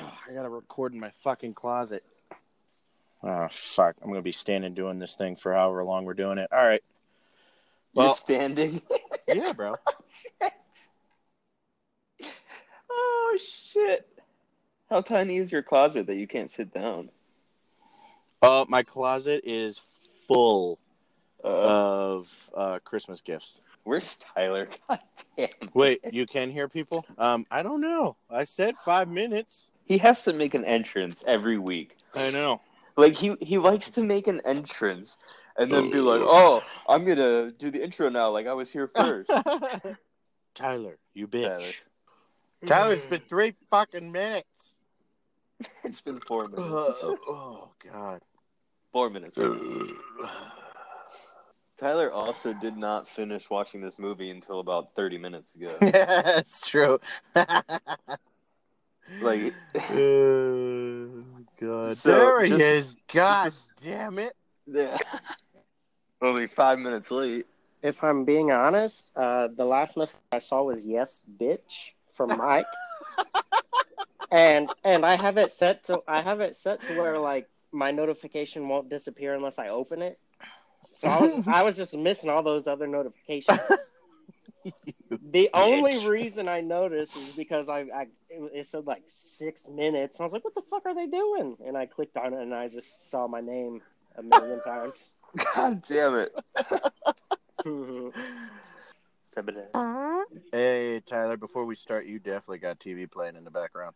Oh, I gotta record in my fucking closet. Oh, fuck. I'm gonna be standing doing this thing for however long we're doing it. All right. Well, you're standing? Yeah, bro. Oh, shit. How tiny is your closet that you can't sit down? My closet is full of Christmas gifts. Where's Tyler? God damn. Wait, you can hear people? I don't know. I said 5 minutes. He has to make an entrance every week. I know. Like, he likes to make an entrance and then be like, oh, I'm going to do the intro now like I was here first. Tyler, you bitch. Tyler, it's been 3 fucking minutes. It's been 4 minutes. Oh, God. 4 minutes. Right? Tyler also did not finish watching this movie until about 30 minutes ago. Yeah, that's true. Like, oh, God. So there he is. God damn it. Yeah. Only 5 minutes late. If I'm being honest, the last message I saw was yes, bitch. From Mike, and I have it set to where like my notification won't disappear unless I open it. So I was just missing all those other notifications. The bitch. Only reason I noticed is because it said like 6 minutes, and I was like, "What the fuck are they doing?" And I clicked on it, and I just saw my name a million times. God damn it! Hey, Tyler, before we start, you definitely got TV playing in the background.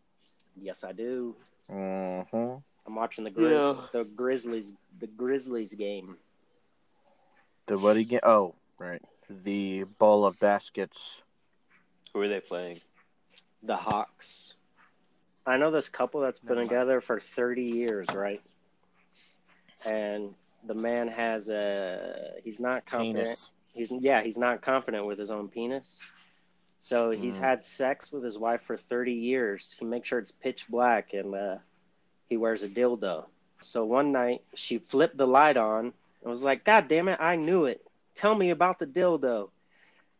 Yes, I do. Mm-hmm. I'm watching the Grizzlies, game. The what again? Oh, right. The Bowl of Baskets. Who are they playing? The Hawks. I know this couple that's been together for 30 years, right? And the man has he's not confident. Penis. He's not confident with his own penis. So he's had sex with his wife for 30 years. He makes sure it's pitch black, and he wears a dildo. So one night, she flipped the light on and was like, God damn it, I knew it. Tell me about the dildo.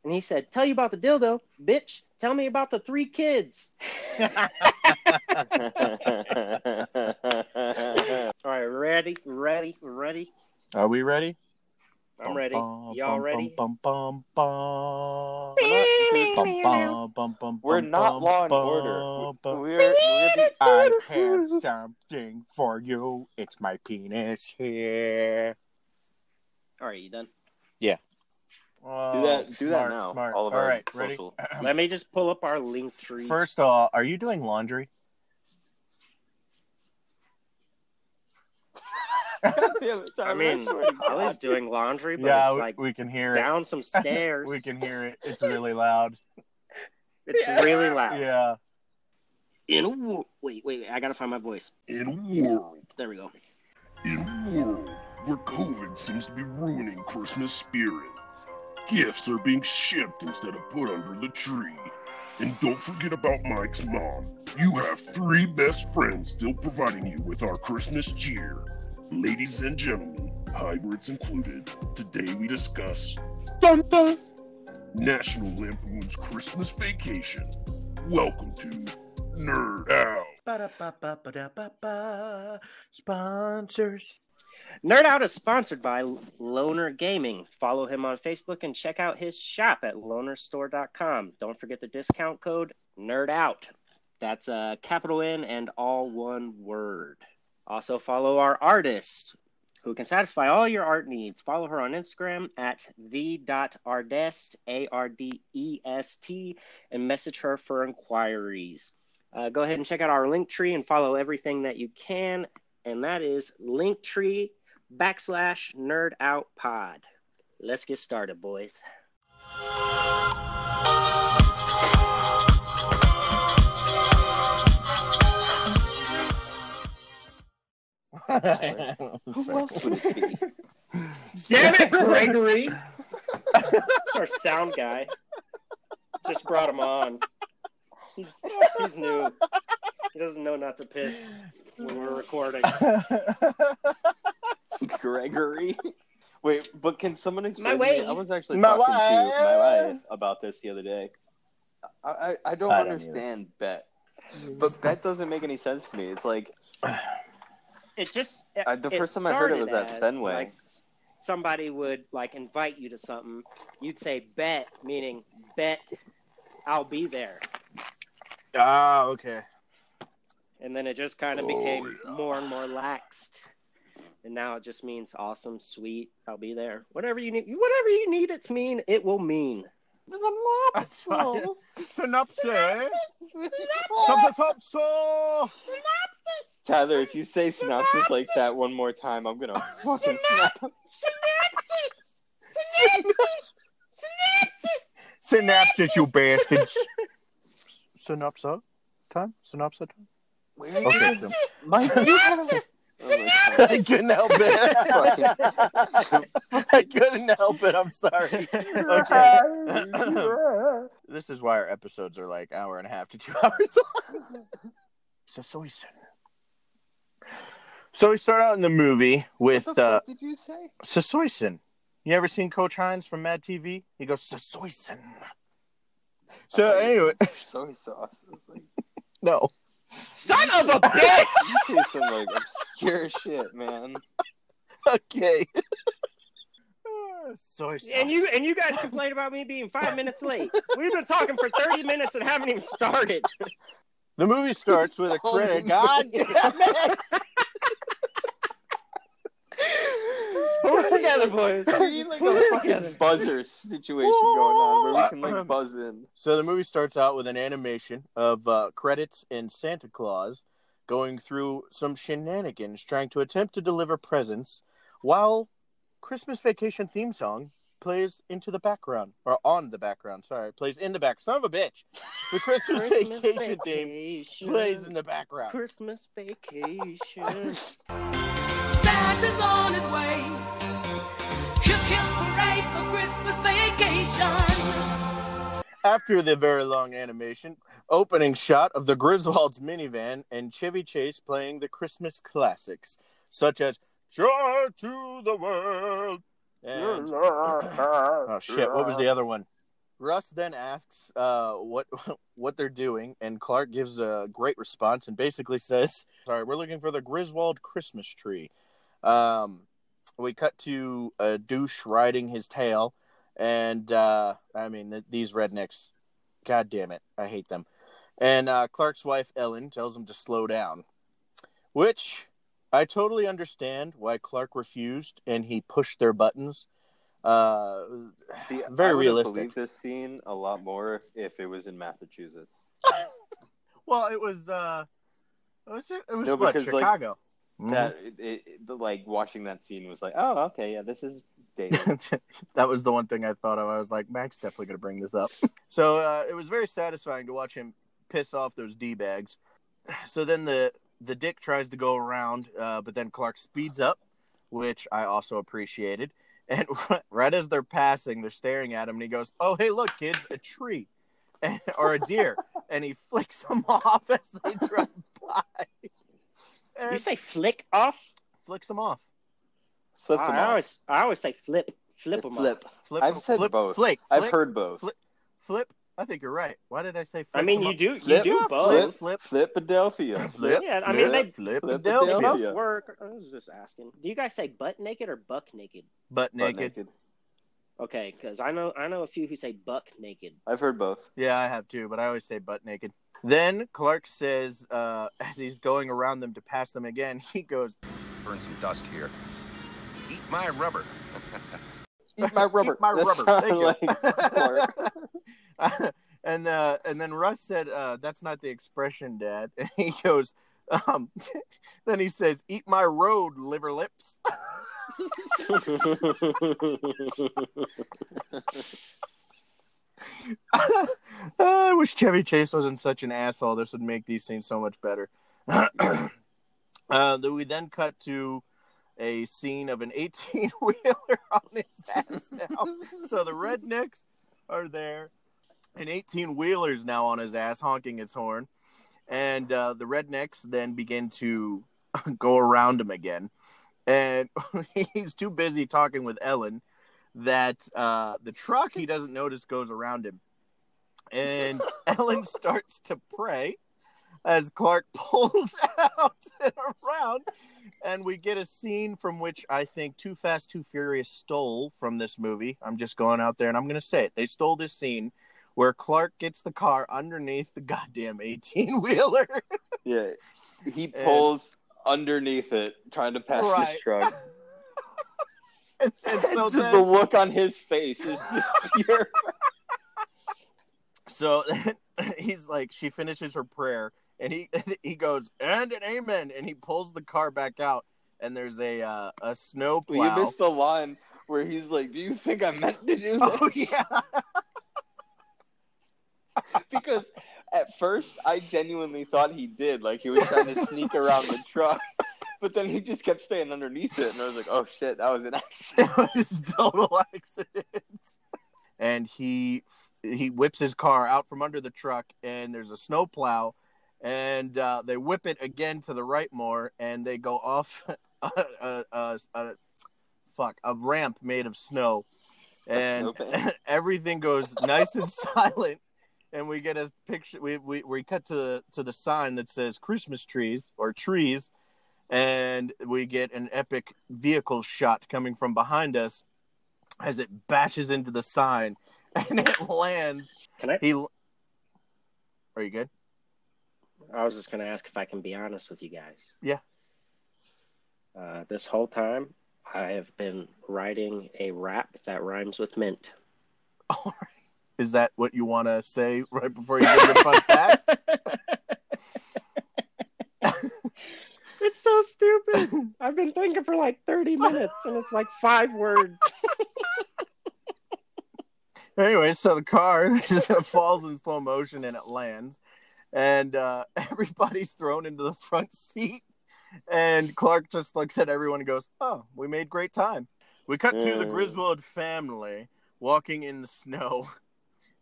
And he said, tell you about the dildo, bitch. Tell me about the 3 kids. All right, ready? Are we ready? I'm ready. Y'all ready? We're not Law and Order. I have something for you. It's my penis here. All right, you done? Yeah. Do that now. Smart. All right, ready? Let me just pull up our link tree. First of all, are you doing laundry? I mean, I was doing laundry, but yeah, it's like we can hear down some stairs. We can hear it. It's really loud. Yeah. In a world. Wait. I gotta find my voice. In a world. There we go. In a world where COVID seems to be ruining Christmas spirit, gifts are being shipped instead of put under the tree. And don't forget about Mike's mom. You have 3 best friends still providing you with our Christmas cheer. Ladies and gentlemen, hybrids included, today we discuss National Lampoon's Christmas Vacation. Welcome to Nerd Out. Ba-da-ba-ba-ba-da-ba-ba. Sponsors. Nerd Out is sponsored by Loner Gaming. Follow him on Facebook and check out his shop at lonerstore.com. Don't forget the discount code NERDOUT. That's a capital N and all one word. Also follow our artist, who can satisfy all your art needs. Follow her on Instagram at the.ardest, A-R-D-E-S-T, and message her for inquiries. Go ahead and check out our Linktree and follow everything that you can, and that is Linktree/NerdOutPod. Let's get started, boys. Who else would it be? Damn it, Gregory! That's our sound guy. Just brought him on. He's new. He doesn't know not to piss when we're recording. Gregory? Wait, but can someone explain to me? I was actually talking to my wife about this the other day. I don't understand either. Bet. But that doesn't make any sense to me. It's like it just the first time I heard it was at Fenway. Like, somebody would like invite you to something. You'd say bet, meaning bet I'll be there. Ah, okay. And then it just kind of became more and more laxed. And now it just means awesome, sweet, I'll be there. Whatever you need it to mean, it will mean. There's a lobster. Synopsis. Synopsis. Tyler, if you say synopsis like that one more time, I'm going to fucking snap. Synopsis, you bastards. Synopsis time? Synopsis time? Where? Okay, so. My synopsis. Synopsis. I couldn't help it. I couldn't help it. I'm sorry. Okay. This is why our episodes are like hour and a half to 2 hours long. So we start out in the movie with. What the fuck did you say? Sasoyson. You ever seen Coach Hines from Mad TV? He goes Sasoyson. So anyway, soy sauce. Like... No. Son of a bitch! You do some like obscure shit, man. Okay. Soy sauce. And you guys complain about me being 5 minutes late. We've been talking for 30 minutes and haven't even started. The movie starts with a critic. God damn it! Pull together, boys. We need like a fucking buzzer situation going on where we can like buzz in. So the movie starts out with an animation of credits and Santa Claus going through some shenanigans trying to attempt to deliver presents while Christmas Vacation theme song plays in the background. Son of a bitch. The Christmas Vacation theme plays in the background. Christmas Vacation. Santa's on his way. He'll kill parade for Christmas Vacation. After the very long animation, opening shot of the Griswolds minivan and Chevy Chase playing the Christmas classics, such as Joy to the World. And... oh shit! What was the other one? Russ then asks what they're doing, and Clark gives a great response and basically says, "Sorry, we're looking for the Griswold Christmas tree." We cut to a douche riding his tail, and I mean these rednecks. God damn it, I hate them. And Clark's wife Ellen tells him to slow down, which I totally understand why Clark refused, and he pushed their buttons. See, very realistic. I believe this scene a lot more if it was in Massachusetts. Well, it was no, what, because, Chicago. Like, that like watching that scene was like, oh, okay, yeah, this is dated. That was the one thing I thought of. I was like, Mac's definitely going to bring this up. So it was very satisfying to watch him piss off those d-bags. So then the dick tries to go around, but then Clark speeds up, which I also appreciated. And right as they're passing, they're staring at him, and he goes, oh, hey, look, kids, a tree. Or a deer. And he flicks them off as they drive by. And you say flick off? Flicks them off. Flip them off. I always say flip. Flip them off. Flip. I've said flip, both. Flick, I've heard both. Flip. I think you're right. Why did I say flip? I mean, you do both. Flip Philadelphia. Flip. Yeah, I mean, they both work. I was just asking. Do you guys say butt naked or buck naked? Butt naked. Okay, because I know a few who say buck naked. I've heard both. Yeah, I have too, but I always say butt naked. Then Clark says, as he's going around them to pass them again, he goes, burn some dust here. Eat my rubber. Eat my rubber. Eat my rubber. Thank you. And then Russ said, that's not the expression, Dad. And he goes, then he says, eat my road, liver lips. I wish Chevy Chase wasn't such an asshole. This would make these scenes so much better. We then cut to a scene of an 18-wheeler on his ass now. So the rednecks are there. An 18-wheeler's now on his ass, honking its horn. And the rednecks then begin to go around him again. And he's too busy talking with Ellen that the truck he doesn't notice goes around him. And Ellen starts to pray as Clark pulls out and around, and we get a scene from which I think Too Fast, Too Furious stole from this movie. I'm just going out there and I'm going to say it. They stole this scene where Clark gets the car underneath the goddamn 18-wheeler. Yeah, he pulls underneath it, trying to pass this truck. and so then... the look on his face is just pure. So he's like, she finishes her prayer, and he goes, and an amen, and he pulls the car back out, and there's a snowplow. Well, you missed the line where he's like, do you think I meant to do this? Oh, yeah. Because at first, I genuinely thought he did. Like, he was trying to sneak around the truck. But then he just kept staying underneath it. And I was like, oh, shit, that was an accident. It was a total accident. And he whips his car out from under the truck. And there's a snowplow. And they whip it again to the right more. And they go off a ramp made of snow. And everything goes nice and silent. And we get a picture. We cut to the sign that says Christmas trees or trees, and we get an epic vehicle shot coming from behind us as it bashes into the sign and it lands. Are you good? I was just gonna ask if I can be honest with you guys. Yeah. This whole time, I have been writing a rap that rhymes with mint. All right. Is that what you want to say right before you give the fun facts? It's so stupid. I've been thinking for like 30 minutes, and it's like 5 words. Anyway, so the car just falls in slow motion, and it lands. And everybody's thrown into the front seat. And Clark just looks at everyone and goes, oh, we made great time. We cut to the Griswold family walking in the snow.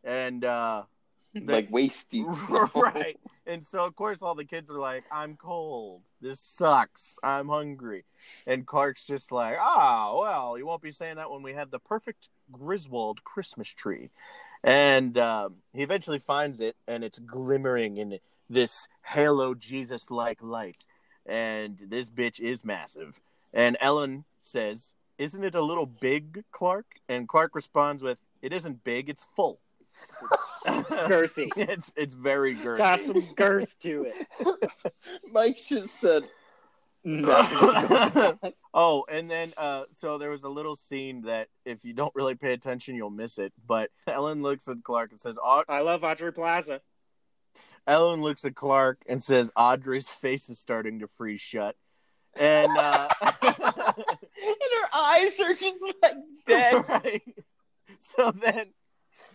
And like wasty, right? And so of course all the kids are like, I'm cold, this sucks, I'm hungry. And Clark's just like, oh well, you won't be saying that when we have the perfect Griswold Christmas tree. And he eventually finds it, and it's glimmering in this halo Jesus-like light, and this bitch is massive. And Ellen says, isn't it a little big, Clark? And Clark responds with, it isn't big, it's full. It's girthy. It's very girthy. Got some girth to it. Mike just said no. Oh, and then so there was a little scene that if you don't really pay attention, you'll miss it. But Ellen looks at Clark and says, I love Audrey Plaza. Ellen looks at Clark and says, Audrey's face is starting to freeze shut. And and her eyes are just like dead. Right?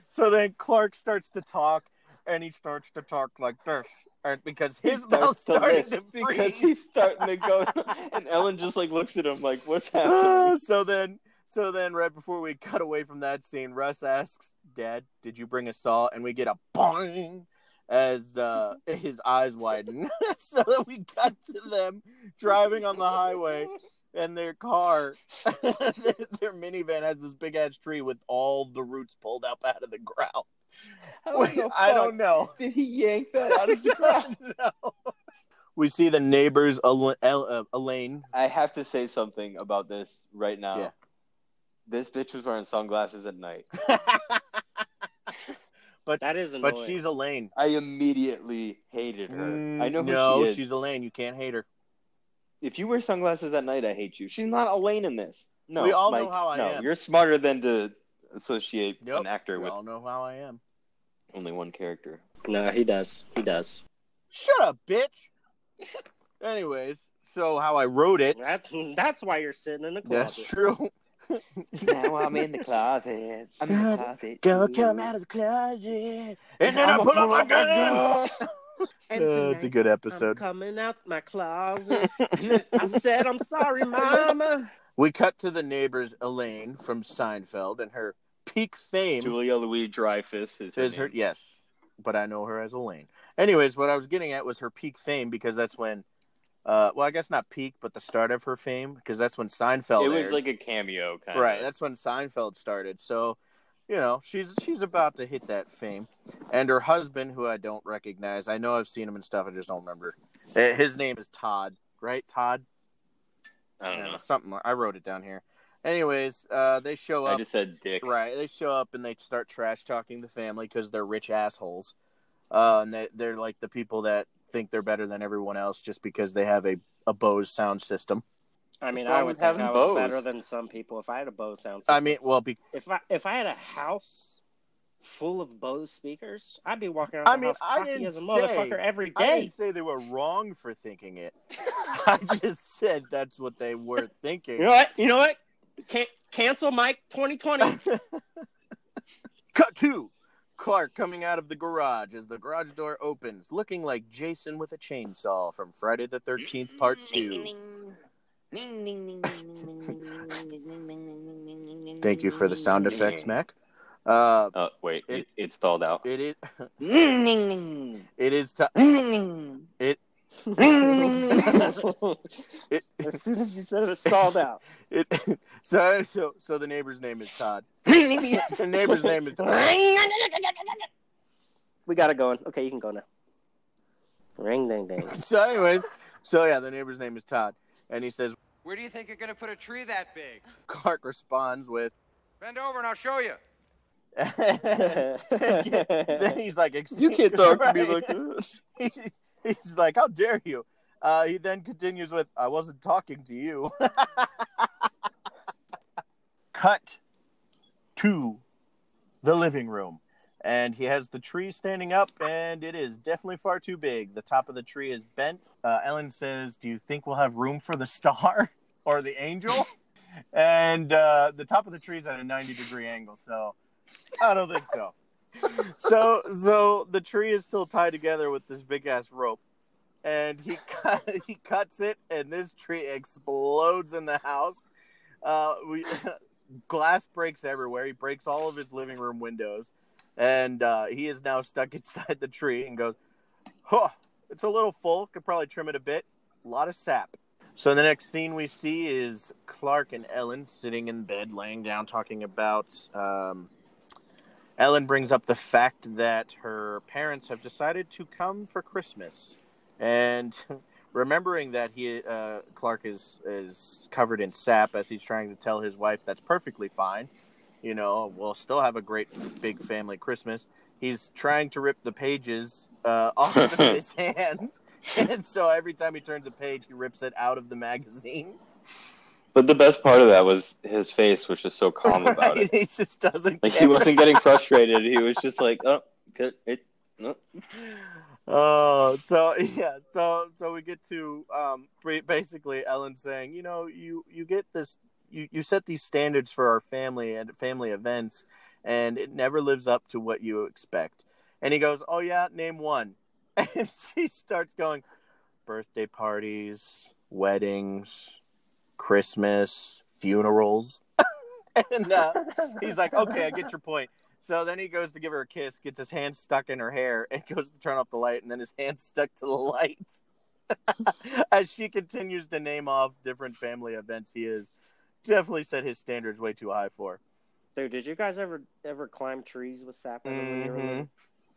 So then Clark starts to talk, and he starts to talk like this, and because his mouth's starting to freeze. Because he's starting to go, and Ellen just like looks at him like, what's happening? So then right before we cut away from that scene, Russ asks, Dad, did you bring a saw? And we get a boing as his eyes widen. So then we cut to them driving on the highway. And their car, their minivan has this big-ass tree with all the roots pulled up out of the ground. I don't know. Did he yank that out of the ground? No. We see the neighbors, Elaine. I have to say something about this right now. Yeah. This bitch was wearing sunglasses at night. But that is annoying. But she's Elaine. I immediately hated her. I know who she is. No, she's Elaine. You can't hate her. If you wear sunglasses at night, I hate you. She's not Elaine in this. No, we all know how I am. You're smarter than to associate an actor with. We all know how I am. Only one character. No, he does. He does. Shut up, bitch. Anyways, so how I wrote it. That's why you're sitting in the closet. That's true. Now I'm in the closet. I'm in the closet. Girl, come out of the closet. And then I pull up my gun. It's a good episode. I'm coming out my closet. I said, I'm sorry, Mama. We cut to the neighbors, Elaine from Seinfeld, and her peak fame. Julia Louis-Dreyfus is her name. Yes, but I know her as Elaine. Anyways, what I was getting at was her peak fame, because that's when, well, I guess not peak, but the start of her fame, because that's when Seinfeld aired. It was like a cameo kind of. Right, that's when Seinfeld started. So you know, she's about to hit that fame. And her husband, who I don't recognize, I know I've seen him and stuff, I just don't remember. His name is Todd, right? Todd? I don't know. Something. I wrote it down here. Anyways, they show up. I just said dick. Right. They show up and they start trash-talking the family because they're rich assholes. And they're like the people that think they're better than everyone else just because they have a Bose sound system. I mean, I would think I was better than some people if I had a Bose sound system. I mean, well, if I had a house full of Bose speakers, I'd be walking around the house cocky as a motherfucker every day. I didn't say they were wrong for thinking it. I just said that's what they were thinking. You know what? Cancel Mike 2020. Cut to Clark coming out of the garage as the garage door opens, looking like Jason with a chainsaw from Friday the 13th Part 2. Thank you for the sound effects, Mac. Wait, it stalled out. It is. It is time. As soon as you said it, it stalled out. So the neighbor's name is Todd. The neighbor's name is Todd. We got it going. Okay, you can go now. Ring, ding, ding. So the neighbor's name is Todd. And he says, "Where do you think you're going to put a tree that big?" Clark responds with, "Bend over and I'll show you." Then he's like, "You can't talk to me like that." He's like, "How dare you?" He then continues with, "I wasn't talking to you." Cut to the living room. And he has the tree standing up, and it is definitely far too big. The top of the tree is bent. Ellen says, "Do you think we'll have room for the star or the angel?" And the top of the tree is at a 90-degree angle, so I don't think so. So the tree is still tied together with this big-ass rope, and he cuts it, and this tree explodes in the house. Glass breaks everywhere. He breaks all of his living room windows. And he is now stuck inside the tree and goes, "Huh, it's a little full. Could probably trim it a bit. A lot of sap." So the next scene we see is Clark and Ellen sitting in bed, laying down, talking about... Ellen brings up the fact that her parents have decided to come for Christmas. And remembering that Clark is covered in sap as he's trying to tell his wife that's perfectly fine. You know, we'll still have a great big family Christmas. He's trying to rip the pages off of his hand. And so every time he turns a page, he rips it out of the magazine. But the best part of that was his face, which is so calm about it. He just doesn't care. He wasn't getting frustrated. He was just like, oh. So we get to basically Ellen saying, you know, you get this. You set these standards for our family and family events, and it never lives up to what you expect. And he goes, "Oh, yeah, name one." And she starts going, "Birthday parties, weddings, Christmas, funerals." And he's like, "Okay, I get your point." So then he goes to give her a kiss, gets his hand stuck in her hair, and goes to turn off the light, and then his hand stuck to the light. As she continues to name off different family events he is. Definitely set his standards way too high for. Dude, did you guys ever climb trees with sap? Mm-hmm.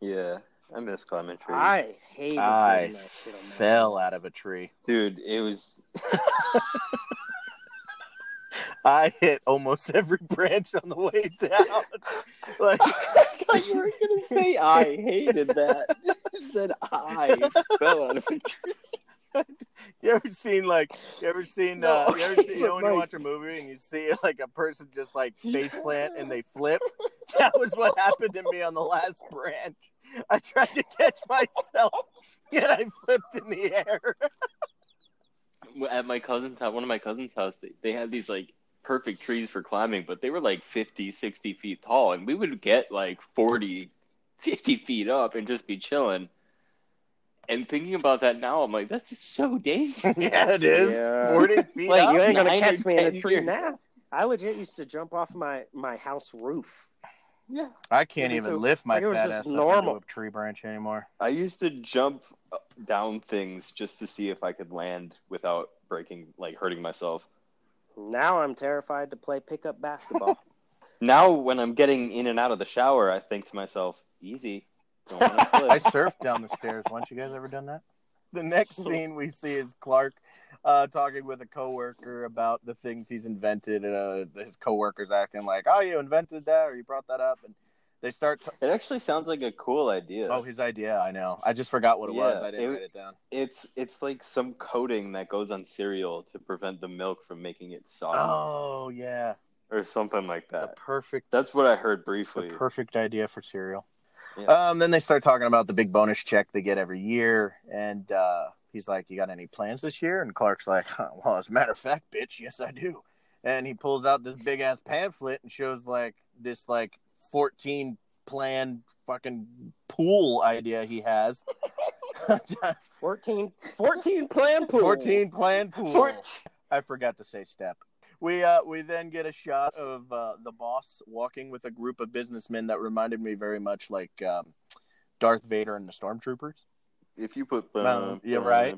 Yeah, I miss climbing trees. I hated that shit on fell out of a tree. Dude, it was... I hit almost every branch on the way down. Like, I thought you were going to say, "I hated that." You said, "I fell out of a tree." You know when you watch a movie and you see like a person just like face plant and they flip? That was what happened to me on the last branch. I tried to catch myself and I flipped in the air. At my cousin's house, one of my cousin's house, they had these like perfect trees for climbing, but they were like 50, 60 feet tall, and we would get like 40, 50 feet up and just be chilling. And thinking about that now, I'm like, that's so dangerous. Yeah, it is. Yeah. 40 feet like, up. You ain't going to catch me in a tree now. I legit used to jump off my house roof. Yeah. I can't even lift my fat ass up into a tree branch anymore. I used to jump down things just to see if I could land without breaking, like hurting myself. Now I'm terrified to play pickup basketball. Now when I'm getting in and out of the shower, I think to myself, easy. Don't want to slip. I surfed down the stairs. Once, you guys ever done that? The next scene we see is Clark talking with a coworker about the things he's invented, and his coworker's acting like, "Oh, you invented that, or you brought that up," and they start. It actually sounds like a cool idea. Oh, his idea! I know. I just forgot what it was. I didn't write it down. It's like some coating that goes on cereal to prevent the milk from making it soft. Oh yeah, or something like that. The perfect. That's what I heard briefly. The perfect idea for cereal. Yeah. Then they start talking about the big bonus check they get every year, and he's like, "You got any plans this year?" And Clark's like, "Well, as a matter of fact, bitch, yes I do." And he pulls out this big ass pamphlet and shows like this 14 plan fucking pool idea he has. 14 plan pool. 14 plan pool. I forgot to say step. We then get a shot of the boss walking with a group of businessmen that reminded me very much like Darth Vader and the Stormtroopers. If you put... yeah, right.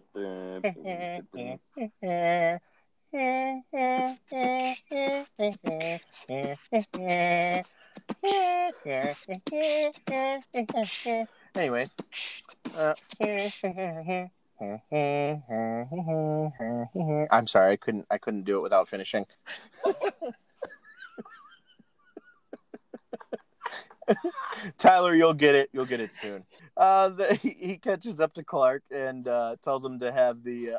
Anyways. I'm sorry, I couldn't do it without finishing. Tyler, you'll get it soon. He catches up to Clark and tells him to have the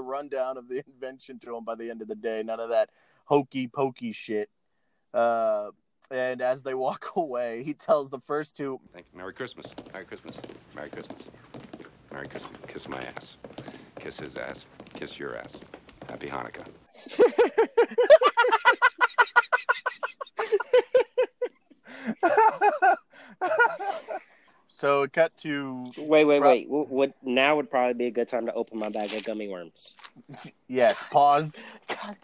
rundown of the invention to him by the end of the day. None of that hokey pokey shit. And as they walk away, he tells the first two, "Thank you. Merry Christmas. Merry Christmas. Merry Christmas. Merry Christmas. Kiss my ass. Kiss his ass. Kiss your ass. Happy Hanukkah." So it cut to... Wait. What, now would probably be a good time to open my bag of gummy worms. Yes, pause. God.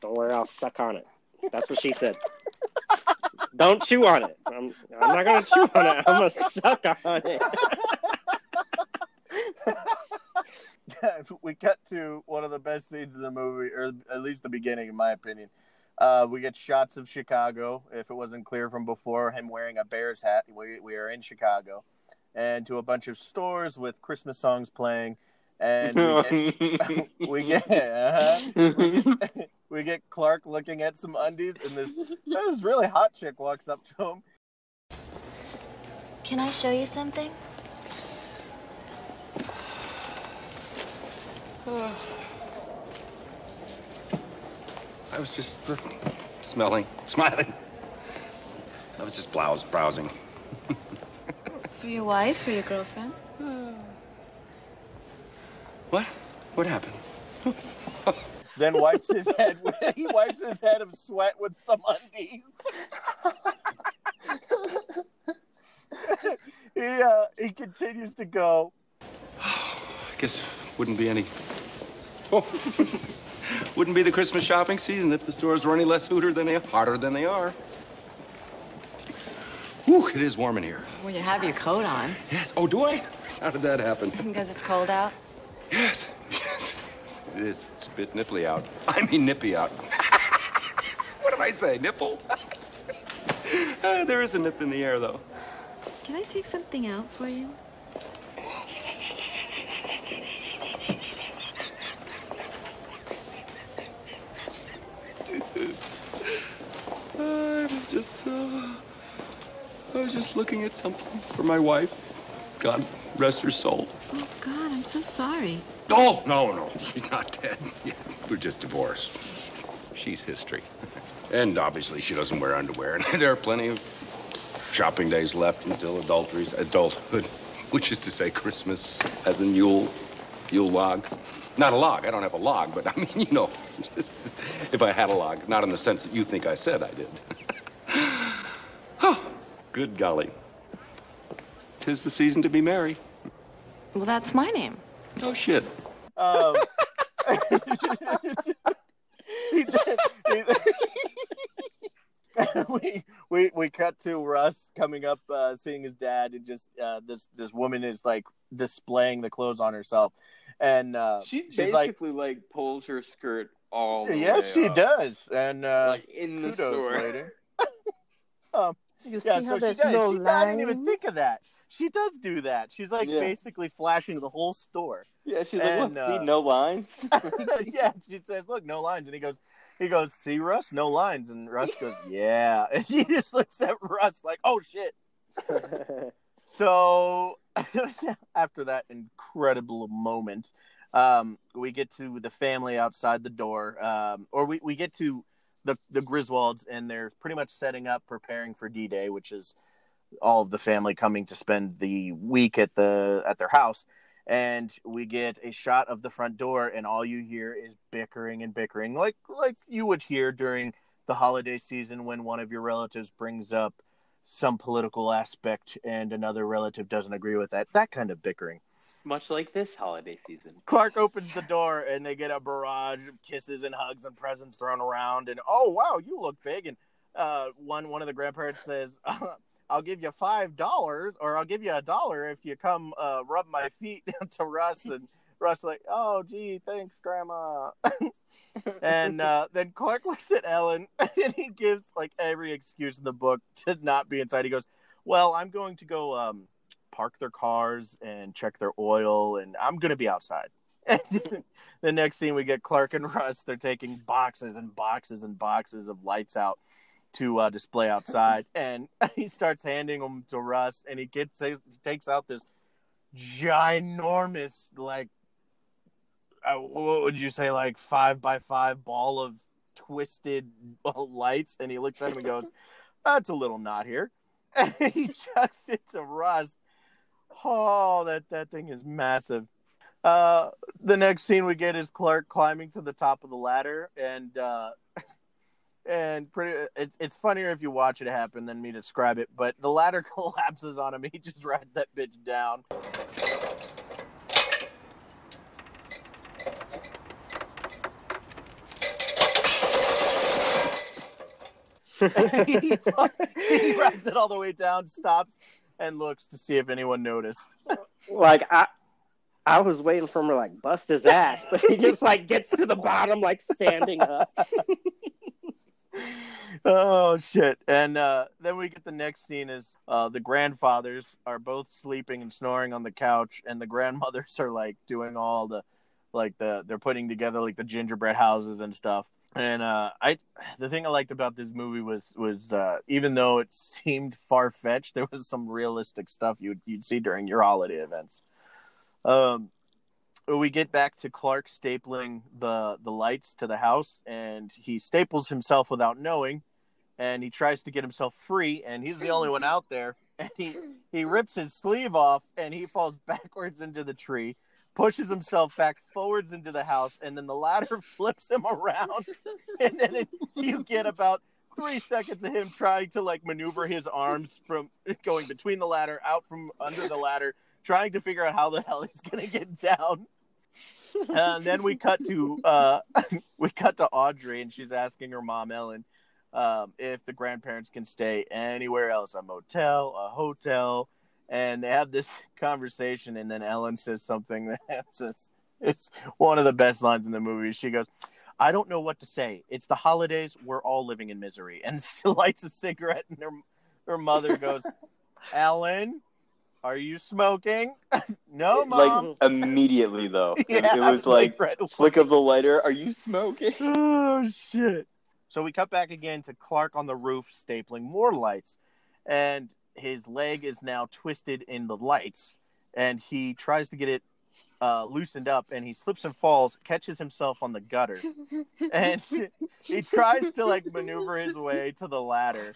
Don't worry, I'll suck on it. That's what she said. Don't chew on it. I'm not going to chew on it. I'm going to suck on it. We cut to one of the best scenes in the movie, or at least the beginning, in my opinion. We get shots of Chicago. If it wasn't clear from before, him wearing a Bears hat. We are in Chicago. And to a bunch of stores with Christmas songs playing. And we get Clark looking at some undies, and this really hot chick walks up to him. "Can I show you something?" I was just smiling. I was just browsing. For your wife or your girlfriend? What? What happened? Then wipes his head. He wipes his head of sweat with some undies. He continues to go. I guess wouldn't be the Christmas shopping season if the stores were any less harder than they are. Whew, it is warm in here. Well, you have your coat on. Yes. Oh, do I? How did that happen? Because it's cold out. Yes, it is. It's a bit nippy out. What did I say? Nipple? There is a nip in the air, though. Can I take something out for you? I was just looking at something for my wife. God rest her soul. Oh, God, I'm so sorry. Oh, no, she's not dead. We're just divorced. She's history. And obviously she doesn't wear underwear. And there are plenty of shopping days left until adulthood, which is to say Christmas as in Yule log. Not a log. I don't have a log, but I mean, just, if I had a log, not in the sense that you think I said I did. Oh, good golly. 'Tis the season to be merry. Well, that's my name. Oh, shit. We cut to Russ coming up, seeing his dad, and just this woman is like displaying the clothes on herself, and she's basically like pulls her skirt all the way she up. Does. And like in the store. Later. Yeah, so she does. No she, I didn't even think of that. She does do that. She's like basically flashing the whole store. Yeah, she's and, like, look, see, no lines. Yeah, she says, look, no lines. And he goes, see, Russ, no lines. And Russ goes, yeah. And he just looks at Russ like, oh, shit. So after that incredible moment, we get to the family outside the door, or we get to the Griswolds, and they're pretty much setting up, preparing for D-Day, which is all of the family coming to spend the week at their house. And we get a shot of the front door, and all you hear is bickering and bickering, like you would hear during the holiday season when one of your relatives brings up some political aspect and another relative doesn't agree with that kind of bickering. Much like this holiday season. Clark opens the door, and they get a barrage of kisses and hugs and presents thrown around. And, oh, wow, you look big. And one of the grandparents says, I'll give you $5 or I'll give you $1 if you come rub my feet to Russ. And Russ like, oh, gee, thanks, Grandma. And then Clark looks at Ellen, and he gives like every excuse in the book to not be inside. He goes, well, I'm going to go park their cars and check their oil, and I'm going to be outside. The next scene we get Clark and Russ. They're taking boxes and boxes and boxes of lights out to display outside, and he starts handing them to Russ, and he takes out this ginormous, like, what would you say, like 5x5 ball of twisted lights, and he looks at him and goes, that's a little knot here, and he chucks it to Russ. Oh, that thing is massive. The next scene we get is Clark climbing to the top of the ladder, and it's funnier if you watch it happen than me describe it, but the ladder collapses on him. He just rides that bitch down. he rides it all the way down, stops, and looks to see if anyone noticed. Like, I was waiting for him to, like, bust his ass, but he just, like, gets to the bottom, like, standing up. Oh, shit. And then we get the next scene is the grandfathers are both sleeping and snoring on the couch, and the grandmothers are, like, doing all the, like, they're putting together, like, the gingerbread houses and stuff. And the thing I liked about this movie was even though it seemed far-fetched, there was some realistic stuff you'd see during your holiday events. We get back to Clark stapling the lights to the house, and he staples himself without knowing, and he tries to get himself free, and he's the only one out there, and he rips his sleeve off, and he falls backwards into the tree, pushes himself back forwards into the house, and then the ladder flips him around, and then you get about 3 seconds of him trying to, like, maneuver his arms from going between the ladder, out from under the ladder, trying to figure out how the hell he's gonna get down. And then we cut to Audrey, and she's asking her mom, Ellen, if the grandparents can stay anywhere else, a motel, a hotel. And they have this conversation, and then Ellen says something that's just, it's one of the best lines in the movie. She goes, I don't know what to say. It's the holidays. We're all living in misery. And she lights a cigarette, and her mother goes, Ellen, are you smoking? No, Mom. Like, immediately, though. Yeah, it was like, flick of the lighter. Are you smoking? Oh, shit. So we cut back again to Clark on the roof stapling more lights. And his leg is now twisted in the lights, and he tries to get it loosened up, and he slips and falls, catches himself on the gutter, and he tries to, like, maneuver his way to the ladder.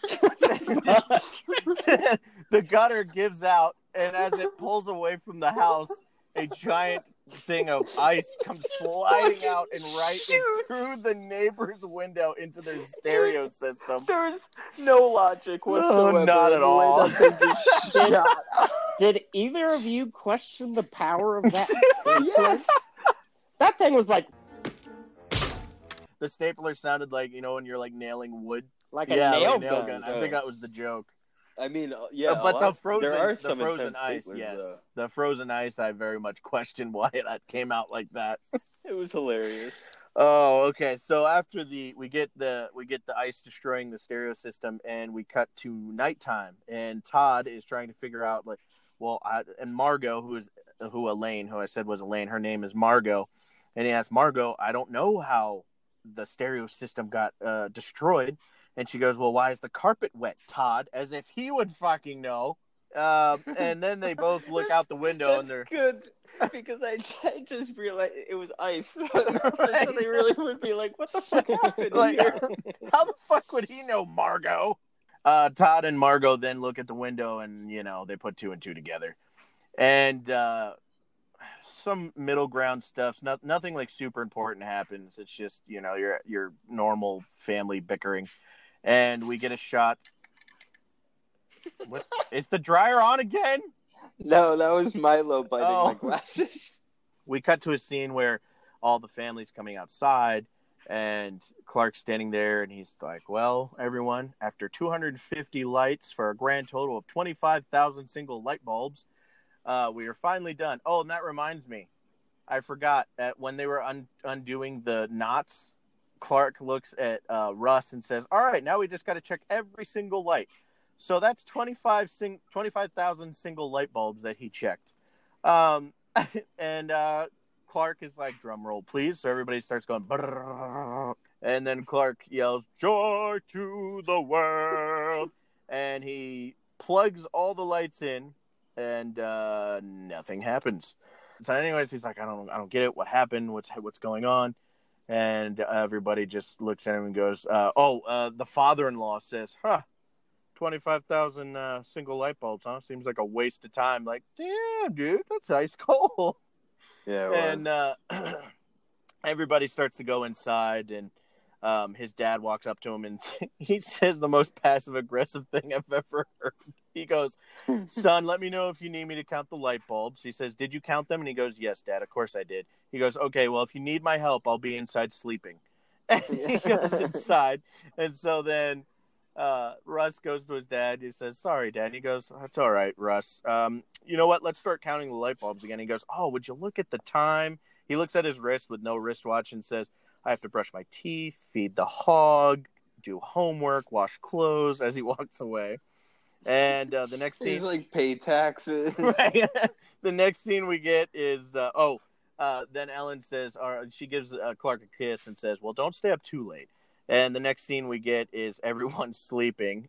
The gutter gives out, and as it pulls away from the house, a giant thing of ice comes sliding out and right through the neighbor's window into their stereo system. There's no logic whatsoever. No, not at all. Did either of you question the power of that stapler? Yes. That thing was like... The stapler sounded like, you know, when you're, like, nailing wood. Like a nail gun. I think that was the joke. I mean, yeah, but the frozen ice, yes, though. The frozen ice. I very much question why that came out like that. It was hilarious. Oh, okay. So after we get the ice destroying the stereo system, and we cut to nighttime, and Todd is trying to figure out and Margo, who I said was Elaine, her name is Margo, and he asked Margo, I don't know how the stereo system got destroyed, and she goes, well, why is the carpet wet, Todd? As if he would fucking know. And then they both look out the window. That's good, because I just realized it was ice. So, right? So they really would be like, what the fuck happened here? How the fuck would he know, Margo? Todd and Margo then look at the window and, they put two and two together. And some middle ground stuff. Nothing like super important happens. It's just, your normal family bickering. And we get a shot. What? Is the dryer on again? No, that was Milo biting my glasses. We cut to a scene where all the family's coming outside, and Clark's standing there, and he's like, well, everyone, after 250 lights for a grand total of 25,000 single light bulbs, we are finally done. Oh, and that reminds me. I forgot. When they were undoing the knots, Clark looks at Russ and says, all right, now we just got to check every single light. So that's 25,000 single light bulbs that he checked. And Clark is like, drum roll, please. So everybody starts going. Brrr. And then Clark yells, joy to the world. And he plugs all the lights in, and nothing happens. So anyways, he's like, I don't get it. What happened? What's going on? And everybody just looks at him and goes, the father-in-law says, huh. 25,000 single light bulbs, huh? Seems like a waste of time. Like, damn, dude, that's ice cold. Yeah, and everybody starts to go inside, and his dad walks up to him, and he says the most passive-aggressive thing I've ever heard. He goes, son, let me know if you need me to count the light bulbs. He says, did you count them? And he goes, yes, Dad, of course I did. He goes, okay, well, if you need my help, I'll be inside sleeping. And he goes inside, and so then... Russ goes to his dad. He says, sorry, Dad. He goes, that's all right, Russ. You know what? Let's start counting the light bulbs again. He goes, oh, would you look at the time? He looks at his wrist with no wristwatch and says, I have to brush my teeth, feed the hog, do homework, wash clothes, as he walks away. And the next scene... He's like, pay taxes. Right? The next scene we get is... then Ellen says... she gives Clark a kiss and says, well, don't stay up too late. And the next scene we get is everyone sleeping.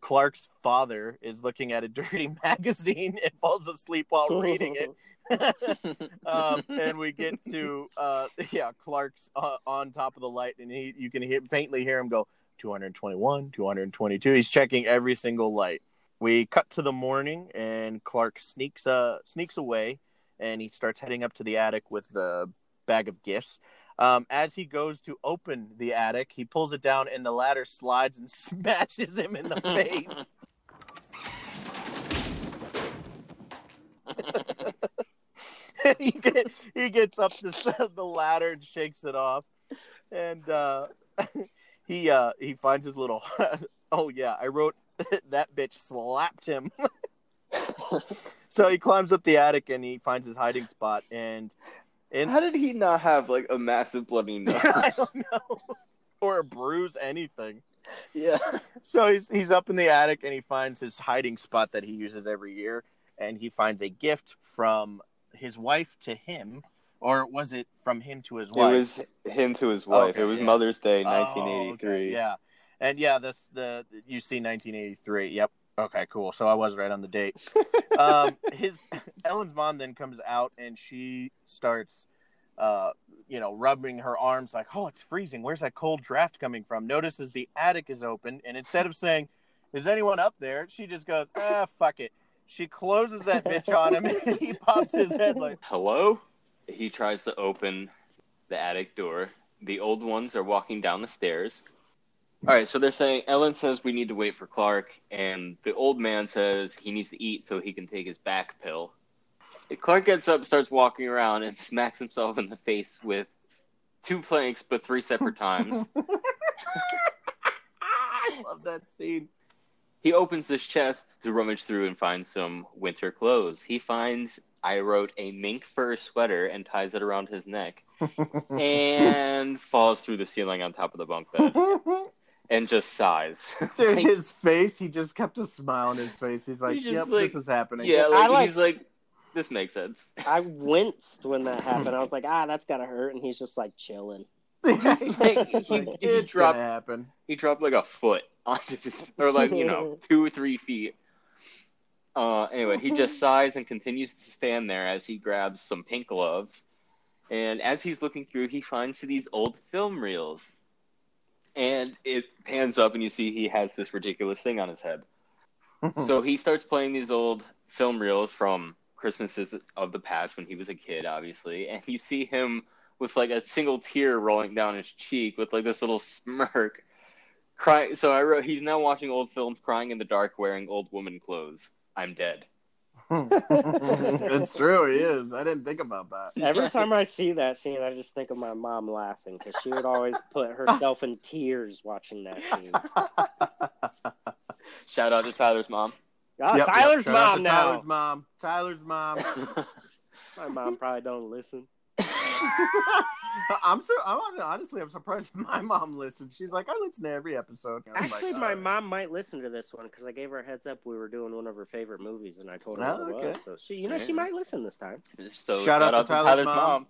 Clark's father is looking at a dirty magazine and falls asleep while reading it. And we get to Clark's on top of the light, and you can faintly hear him go 221, 222. He's checking every single light. We cut to the morning, and Clark sneaks away, and he starts heading up to the attic with the bag of gifts. As he goes to open the attic, he pulls it down, and the ladder slides and smashes him in the face. He gets up the ladder and shakes it off, and he finds his little. Oh yeah, I wrote that bitch slapped him. So he climbs up the attic, and he finds his hiding spot, and. How did he not have, like, a massive bloody nose? I don't know. Or a bruise, anything. Yeah. So he's up in the attic, and he finds his hiding spot that he uses every year, and he finds a gift from his wife to him, or was it from him to his wife? It was him to his wife. Okay, it was Mother's Day, 1983. Okay, yeah. And, yeah, that's you see 1983. Yep. Okay, cool. So I was right on the date. Ellen's mom then comes out, and she starts, rubbing her arms like, oh, it's freezing. Where's that cold draft coming from? Notices the attic is open, and instead of saying, is anyone up there? She just goes, fuck it. She closes that bitch on him, and he pops his head like, hello? He tries to open the attic door. The old ones are walking down the stairs. All right, so they're saying Ellen says we need to wait for Clark, and the old man says he needs to eat so he can take his back pill. Clark gets up, starts walking around, and smacks himself in the face with two planks, but three separate times. I love that scene. He opens his chest to rummage through and finds some winter clothes. He finds I wrote a mink fur sweater and ties it around his neck and falls through the ceiling on top of the bunk bed and just sighs. Dude, like, his face, he just kept a smile on his face. He's like, yep, like, this is happening. Yeah, he's like, this makes sense. I winced when that happened. I was like, that's gotta hurt. And he's just like chilling. He dropped like a foot onto this, or like, 2 or 3 feet. Anyway, he just sighs and continues to stand there as he grabs some pink gloves. And as he's looking through, he finds these old film reels. And it pans up and you see he has this ridiculous thing on his head. So he starts playing these old film reels from Christmases of the past when he was a kid, obviously. And you see him with like a single tear rolling down his cheek with like this little smirk. Crying. So I wrote, he's now watching old films, crying in the dark, wearing old woman clothes. I'm dead. It's true, he is. I didn't think about that. Every time I see that scene, I just think of my mom laughing because she would always put herself in tears watching that scene. Shout out to Tyler's mom. Tyler's mom now. Tyler's mom. My mom probably don't listen. I'm surprised my mom listened. She's like, I listen to every episode. Actually, my mom might listen to this one because I gave her a heads up we were doing one of her favorite movies, and I told her what it was. So she, she might listen this time. So shout out to Tyler's mom.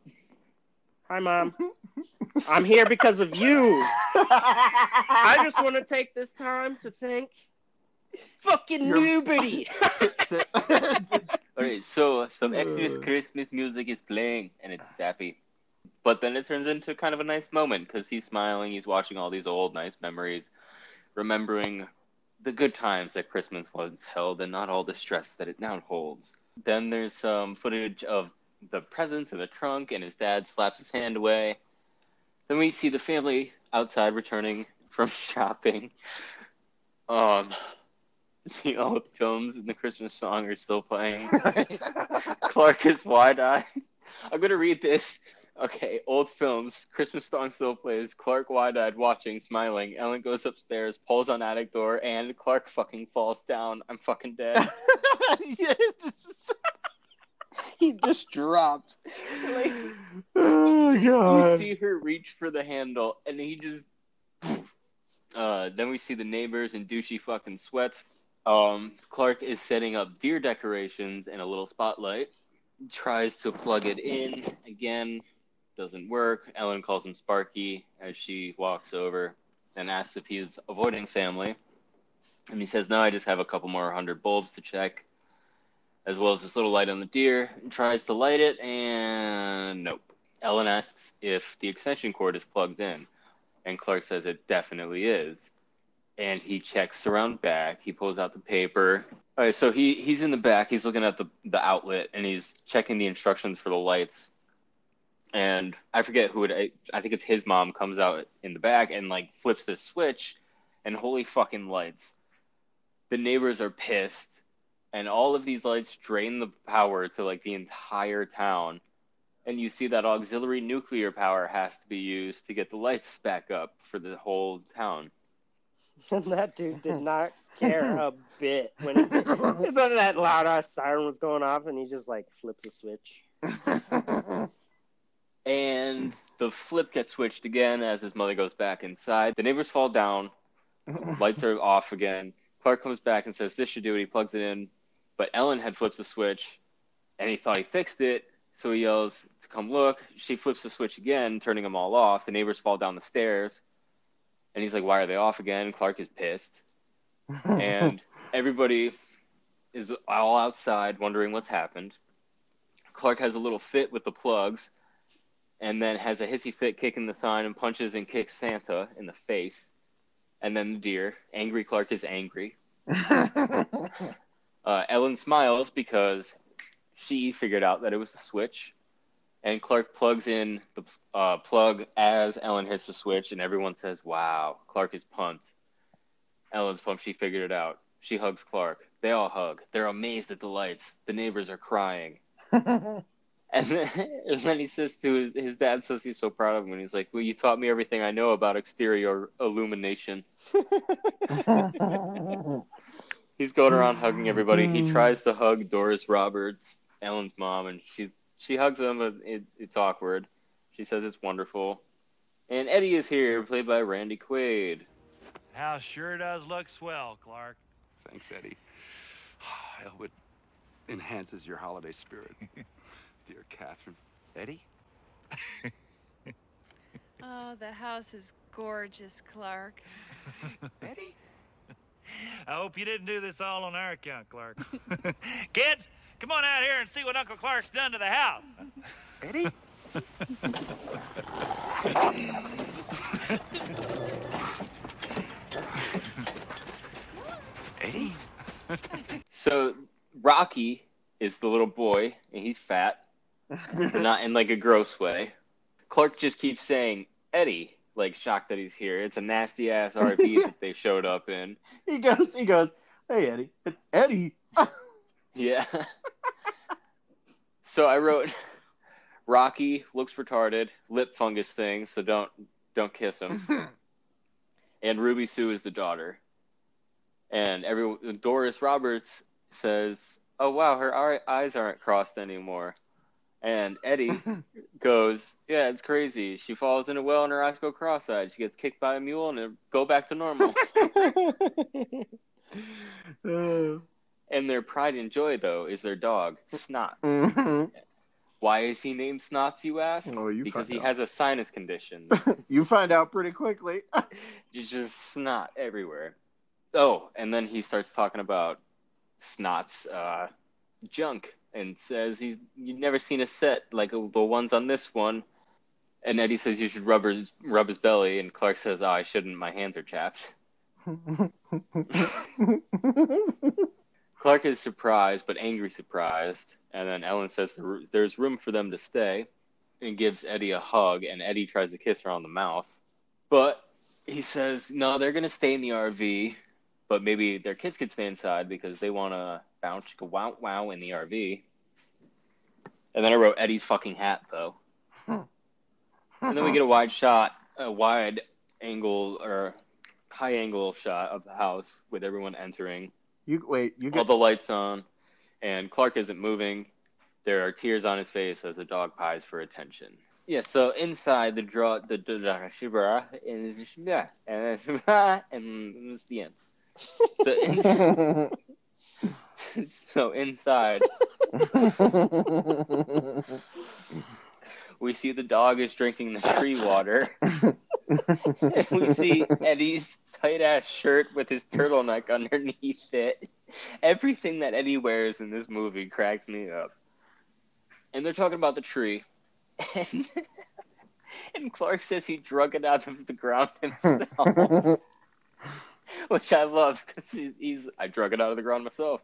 Hi, Mom. I'm here because of you. I just want to take this time to thank fucking nobody. All right, so some Exodus Christmas music is playing, and it's sappy. But then it turns into kind of a nice moment because he's smiling, he's watching all these old nice memories, remembering the good times that Christmas once held and not all the stress that it now holds. Then there's some footage of the presents in the trunk, and his dad slaps his hand away. Then we see the family outside returning from shopping. The old films and the Christmas song are still playing. Clark is wide-eyed. I'm going to read this. Okay, old films, Christmas song still plays, Clark wide-eyed, watching, smiling. Ellen goes upstairs, pulls on attic door, and Clark fucking falls down. I'm fucking dead. He just dropped. Like, oh, God. You see her reach for the handle, and he just... then we see the neighbors in douchey fucking sweats. Clark is setting up deer decorations in a little spotlight. Tries to plug it in again. Doesn't work. Ellen calls him Sparky as she walks over and asks if he's avoiding family. And he says, no, I just have a couple more 100 bulbs to check, as well as this little light on the deer. And tries to light it, and nope. Ellen asks if the extension cord is plugged in. And Clark says it definitely is. And he checks around back. He pulls out the paper. All right, so he's in the back. He's looking at the outlet, and he's checking the instructions for the lights. And I forget who it... I think it's his mom comes out in the back and, like, flips the switch. And holy fucking lights. The neighbors are pissed. And all of these lights drain the power to, like, the entire town. And you see that auxiliary nuclear power has to be used to get the lights back up for the whole town. And that dude did not care a bit when that loud ass siren was going off, and he just like flips a switch. And the flip gets switched again as his mother goes back inside. The neighbors fall down. Lights are off again. Clark comes back and says, this should do it. He plugs it in. But Ellen had flipped the switch, and he thought he fixed it. So he yells to come look. She flips the switch again, turning them all off. The neighbors fall down the stairs. And he's like, why are they off again? Clark is pissed. And everybody is all outside wondering what's happened. Clark has a little fit with the plugs and then has a hissy fit kicking the sign and punches and kicks Santa in the face. And then the deer. Angry Clark is angry. Ellen smiles because she figured out that it was the switch. And Clark plugs in the plug as Ellen hits the switch, and everyone says, wow, Clark is pumped. Ellen's pumped. She figured it out. She hugs Clark. They all hug. They're amazed at the lights. The neighbors are crying. and then he says to his dad, says he's so proud of him, and he's like, well, you taught me everything I know about exterior illumination. He's going around hugging everybody. He tries to hug Doris Roberts. Ellen's mom, and she hugs him, but it's awkward. She says it's wonderful. And Eddie is here, played by Randy Quaid. House sure does look swell, Clark. Thanks, Eddie. I hope it enhances your holiday spirit. Dear Catherine. Eddie? Oh, the house is gorgeous, Clark. Eddie? I hope you didn't do this all on our account, Clark. Kids, come on out here and see what Uncle Clark's done to the house. Eddie? Eddie? So, Rocky is the little boy, and he's fat. Not in, like, a gross way. Clark just keeps saying, Eddie, like, shocked that he's here. It's a nasty-ass RV that they showed up in. He goes, hey, Eddie. It's Eddie. Yeah. So I wrote, Rocky looks retarded, lip fungus thing, so don't kiss him. And Ruby Sue is the daughter. And Doris Roberts says, oh, wow, her eyes aren't crossed anymore. And Eddie goes, yeah, it's crazy. She falls in a well and her eyes go cross-eyed. She gets kicked by a mule and it go back to normal. And their pride and joy, though, is their dog, Snots. Why is he named Snots, you ask? Oh, because he has a sinus condition. You find out pretty quickly. It's just snot everywhere. Oh, and then he starts talking about Snots' junk. And says, you've never seen a set like the ones on this one. And Eddie says, you should rub his belly. And Clark says, oh, I shouldn't. My hands are chapped. Clark is surprised, but angry surprised. And then Ellen says, there's room for them to stay. And gives Eddie a hug. And Eddie tries to kiss her on the mouth. But he says, no, they're going to stay in the RV. But maybe their kids could stay inside because they want to bounce go wow in the RV. And then I wrote Eddie's fucking hat though. And then we get high angle shot of the house with everyone entering. All the lights on, and Clark isn't moving. There are tears on his face as the dog pies for attention. Yeah, so inside and it's the end. So inside, we see the dog is drinking the tree water. And we see Eddie's tight-ass shirt with his turtleneck underneath it. Everything that Eddie wears in this movie cracks me up. And they're talking about the tree. And Clark says he drug it out of the ground himself. Which I love, because I drug it out of the ground myself.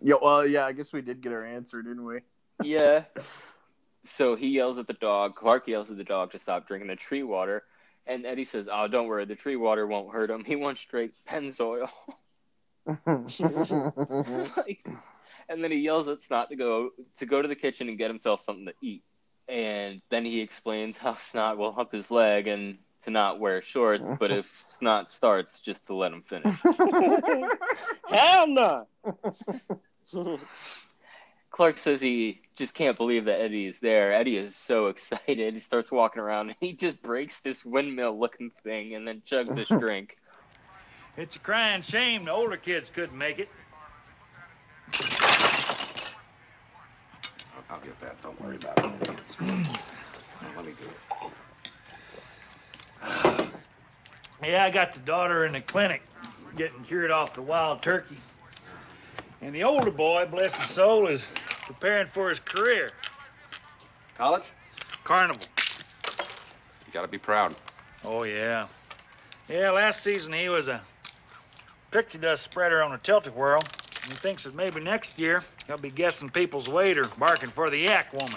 Yeah, well, yeah, I guess we did get our answer, didn't we? Yeah. So he yells at the dog. Clark yells at the dog to stop drinking the tree water. And Eddie says, oh, don't worry, the tree water won't hurt him. He wants straight Pennzoil. And then he yells at Snot to go to the kitchen and get himself something to eat. And then he explains how Snot will hump his leg and to not wear shorts, but if Snot starts, just to let him finish. Hell no! Clark says he just can't believe that Eddie is there. Eddie is so excited. He starts walking around, and he just breaks this windmill-looking thing and then chugs his drink. It's a crying shame the older kids couldn't make it. I'll get that. Don't worry about it. Let me do it. Yeah, I got the daughter in the clinic getting cured off the wild turkey. And the older boy, bless his soul, is preparing for his career. College? Carnival. You gotta be proud. Oh, yeah. Yeah, last season he was a picture dust spreader on a tilt-a-whirl. He thinks that maybe next year he'll be guessing people's weight or barking for the yak woman.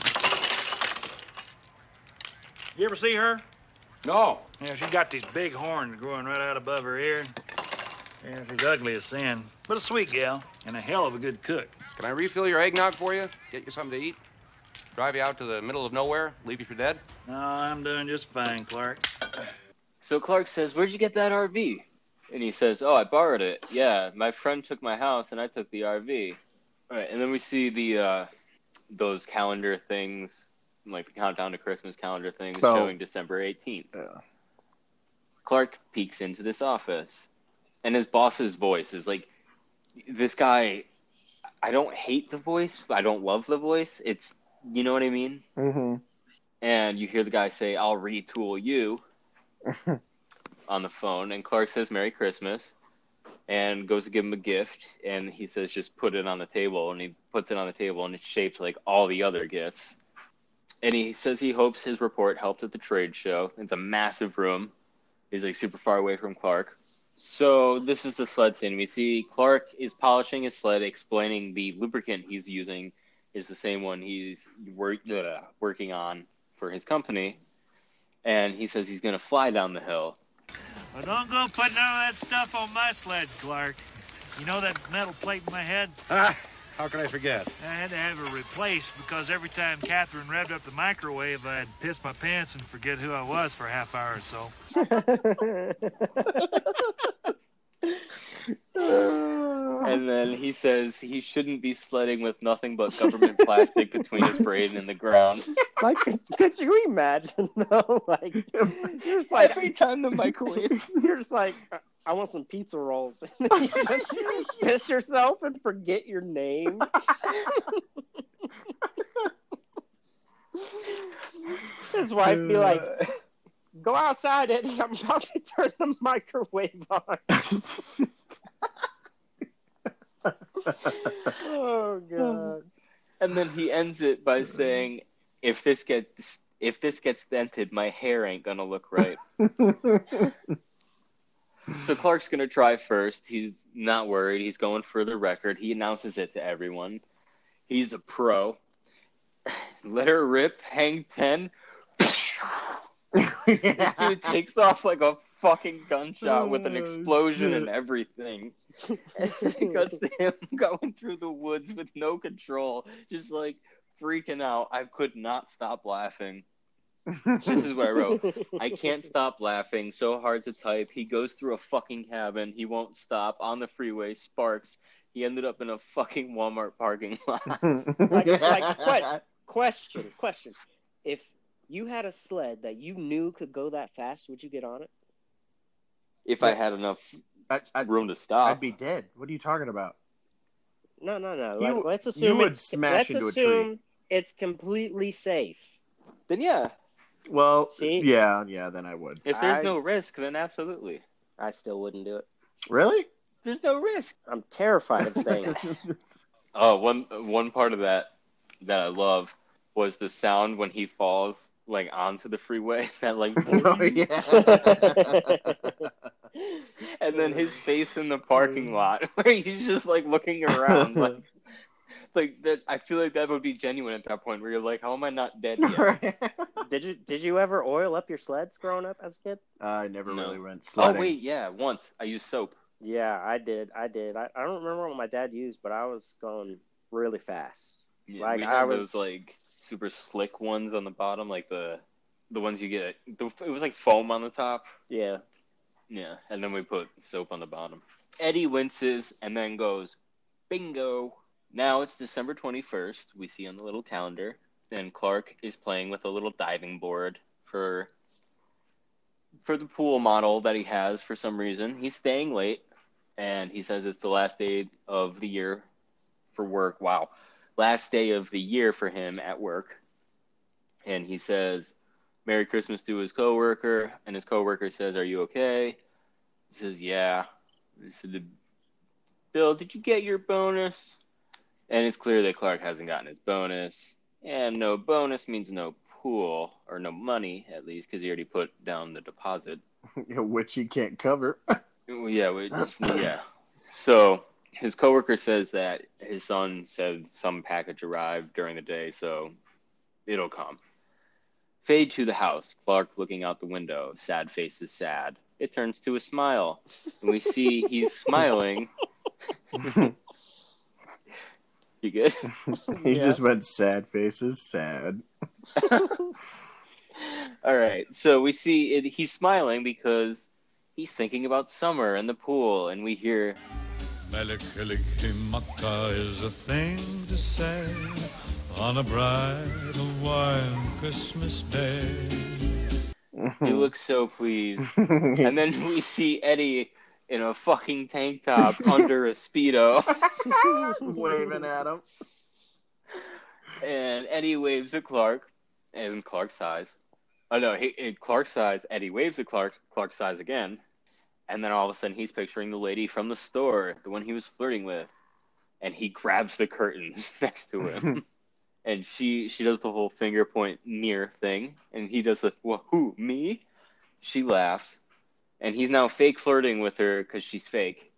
You ever see her? No. Yeah, she got these big horns growing right out above her ear. Yeah, she's ugly as sin, but a sweet gal and a hell of a good cook. Can I refill your eggnog for you? Get you something to eat? Drive you out to the middle of nowhere? Leave you for dead? No, I'm doing just fine, Clark. So Clark says, where'd you get that RV? And he says, oh, I borrowed it. Yeah, my friend took my house and I took the RV. All right, and then we see the those calendar things, like the countdown to Christmas calendar things, showing December 18th. Yeah. Clark peeks into this office, and his boss's voice is like, this guy, I don't hate the voice, I don't love the voice. It's, you know what I mean? Mm-hmm. And you hear the guy say, I'll retool you on the phone. And Clark says, Merry Christmas, and goes to give him a gift. And he says, just put it on the table. And he puts it on the table, and it's shaped like all the other gifts. And he says he hopes his report helped at the trade show. It's a massive room. He's like super far away from Clark. So this is the sled scene. We see Clark is polishing his sled, explaining the lubricant he's using is the same one he's working on for his company. And he says he's going to fly down the hill. Well, don't go putting none of that stuff on my sled, Clark. You know that metal plate in my head? Ah, how could I forget? I had to have it replaced because every time Catherine revved up the microwave, I'd piss my pants and forget who I was for a half hour or so. And then he says he shouldn't be sledding with nothing but government plastic between his brain and the ground. Like, could you imagine, though? Like, you're just like, every time the microwave, you're just like, I want some pizza rolls. And then you just piss yourself and forget your name. His wife be like, go outside, Eddie. I'm about to turn the microwave on. Oh God! And then he ends it by saying, "If this gets dented, my hair ain't gonna look right." So Clark's gonna try first. He's not worried. He's going for the record. He announces it to everyone. He's a pro. Let her rip. Hang 10. This dude takes off like a fucking gunshot with an explosion and everything. And it cuts to him going through the woods with no control, just like freaking out. I could not stop laughing. This is what I wrote. I can't stop laughing. So hard to type. He goes through a fucking cabin. He won't stop. On the freeway, sparks. He ended up in a fucking Walmart parking lot. Question. If you had a sled that you knew could go that fast, would you get on it? If I had enough room to stop, I'd be dead. What are you talking about? No. Let's assume you would smash into a tree. It's completely safe. Then yeah. Well, see? Yeah. Then I would. If there's no risk, then absolutely. I still wouldn't do it. Really? There's no risk. I'm terrified of things. Oh, one part of that I love was the sound when he falls like onto the freeway. That like. Oh yeah. And then his face in the parking lot, where he's just like looking around, like that. I feel like that would be genuine at that point, where you're like, "How am I not dead yet?" Did you ever oil up your sleds growing up as a kid? I never really went sledding. Oh wait, yeah, once I used soap. Yeah, I did. I don't remember what my dad used, but I was going really fast. Yeah, like we had those like super slick ones on the bottom, like the ones you get. It was like foam on the top. Yeah. Yeah, and then we put soap on the bottom. Eddie winces and then goes, bingo. Now it's December 21st, we see on the little calendar, and Clark is playing with a little diving board for the pool model that he has for some reason. He's staying late, and he says it's the last day of the year for work. Wow. Last day of the year for him at work. And he says Merry Christmas to his coworker, and his coworker says, "Are you okay?" He says, "Yeah." He said, "Bill, did you get your bonus?" And it's clear that Clark hasn't gotten his bonus, and no bonus means no pool or no money, at least, because he already put down the deposit, which he can't cover. Yeah. So his coworker says that his son said some package arrived during the day, so it'll come. Fade to the house, Clark looking out the window. Sad face is sad. It turns to a smile. And we see he's smiling. You good? He just went, sad face is sad. All right, so we see he's smiling because he's thinking about summer and the pool, and we hear... Malakalikimaka is a thing to say. on a bright and wild Christmas day. He looks so pleased. And then we see Eddie in a fucking tank top under a Speedo. Waving at him. And Eddie waves at Clark. And Clark sighs. Oh, no. Clark sighs. Eddie waves at Clark. Clark sighs again. And then all of a sudden he's picturing the lady from the store, the one he was flirting with. And he grabs the curtains next to him. And she does the whole finger point near thing. And he does the, who, me? She laughs. And he's now fake flirting with her because she's fake.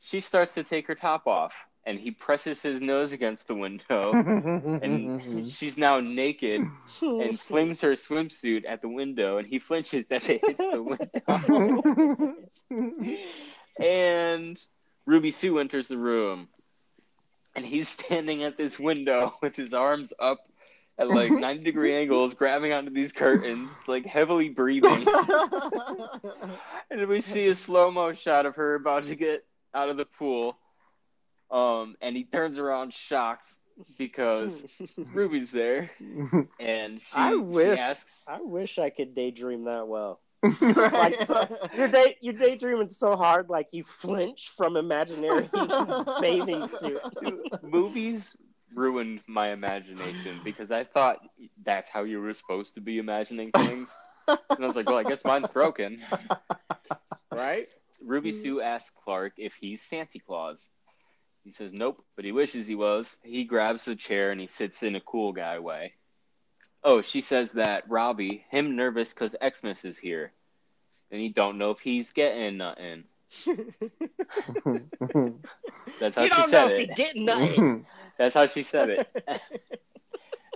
She starts to take her top off. And he presses his nose against the window. And she's now naked and flings her swimsuit at the window. And he flinches as it hits the window. And Ruby Sue enters the room. And he's standing at this window with his arms up at like 90-degree angles, grabbing onto these curtains, like heavily breathing. And we see a slow-mo shot of her about to get out of the pool. And he turns around shocked because Ruby's there. And she asks... I wish I could daydream that well. Like, so, you're daydreaming so hard, like you flinch from imaginary bathing suit. Movies ruined my imagination because I thought that's how you were supposed to be imagining things. And I was like, well, I guess mine's broken. Right? Ruby Sue asks Clark if he's Santa Claus. He says nope, but he wishes he was. He grabs the chair and he sits in a cool guy way. Oh, she says that Robbie, him nervous because Xmas is here. And he don't know if he's getting nothing. That's how she said it. You don't know if he's getting nothing. That's how she said it.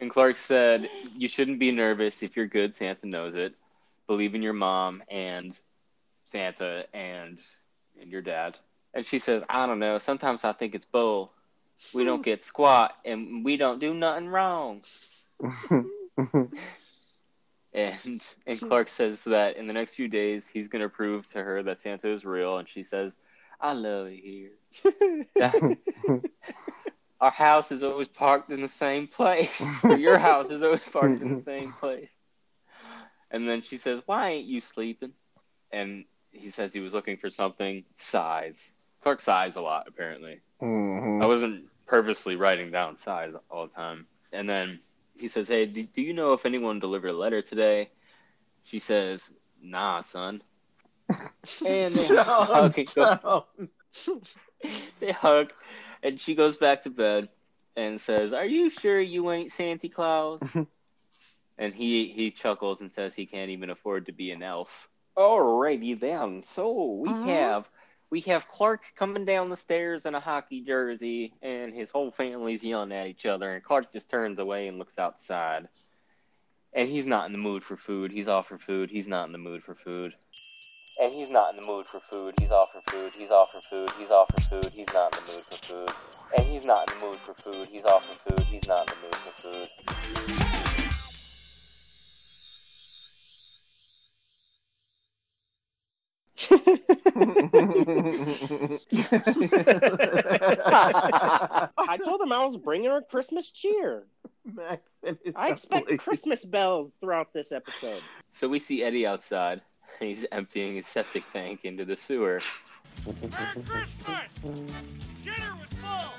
And Clark said, you shouldn't be nervous. If you're good, Santa knows it. Believe in your mom and Santa and your dad. And she says, I don't know. Sometimes I think it's bull. We don't get squat and we don't do nothing wrong. And Clark says that in the next few days he's going to prove to her that Santa is real, and she says, I love it here. Our house is always parked in the same place. Your house is always parked in the same place. And then she says, why ain't you sleeping? And he says he was looking for something. Sighs. Clark sighs a lot, apparently. Mm-hmm. I wasn't purposely writing down sighs all the time. And then he says, hey, do you know if anyone delivered a letter today? She says, nah, son. And they hug. And she goes back to bed and says, are you sure you ain't Santa Claus? And he chuckles and says he can't even afford to be an elf. Alrighty then. So we have Clark coming down the stairs in a hockey jersey, and his whole family's yelling at each other, and Clark just turns away and looks outside. And he's not in the mood for food. He's off for food. He's not in the mood for food. And he's not in the mood for food. He's off for food. He's off for food. He's off for food. He's not in the mood for food. And he's not in the mood for food. He's off for food. He's not in the mood for food. I told him I was bringing her Christmas cheer. I expect Christmas bells throughout this episode. So we see Eddie outside. He's emptying his septic tank into the sewer. Merry Christmas! Shitter was full!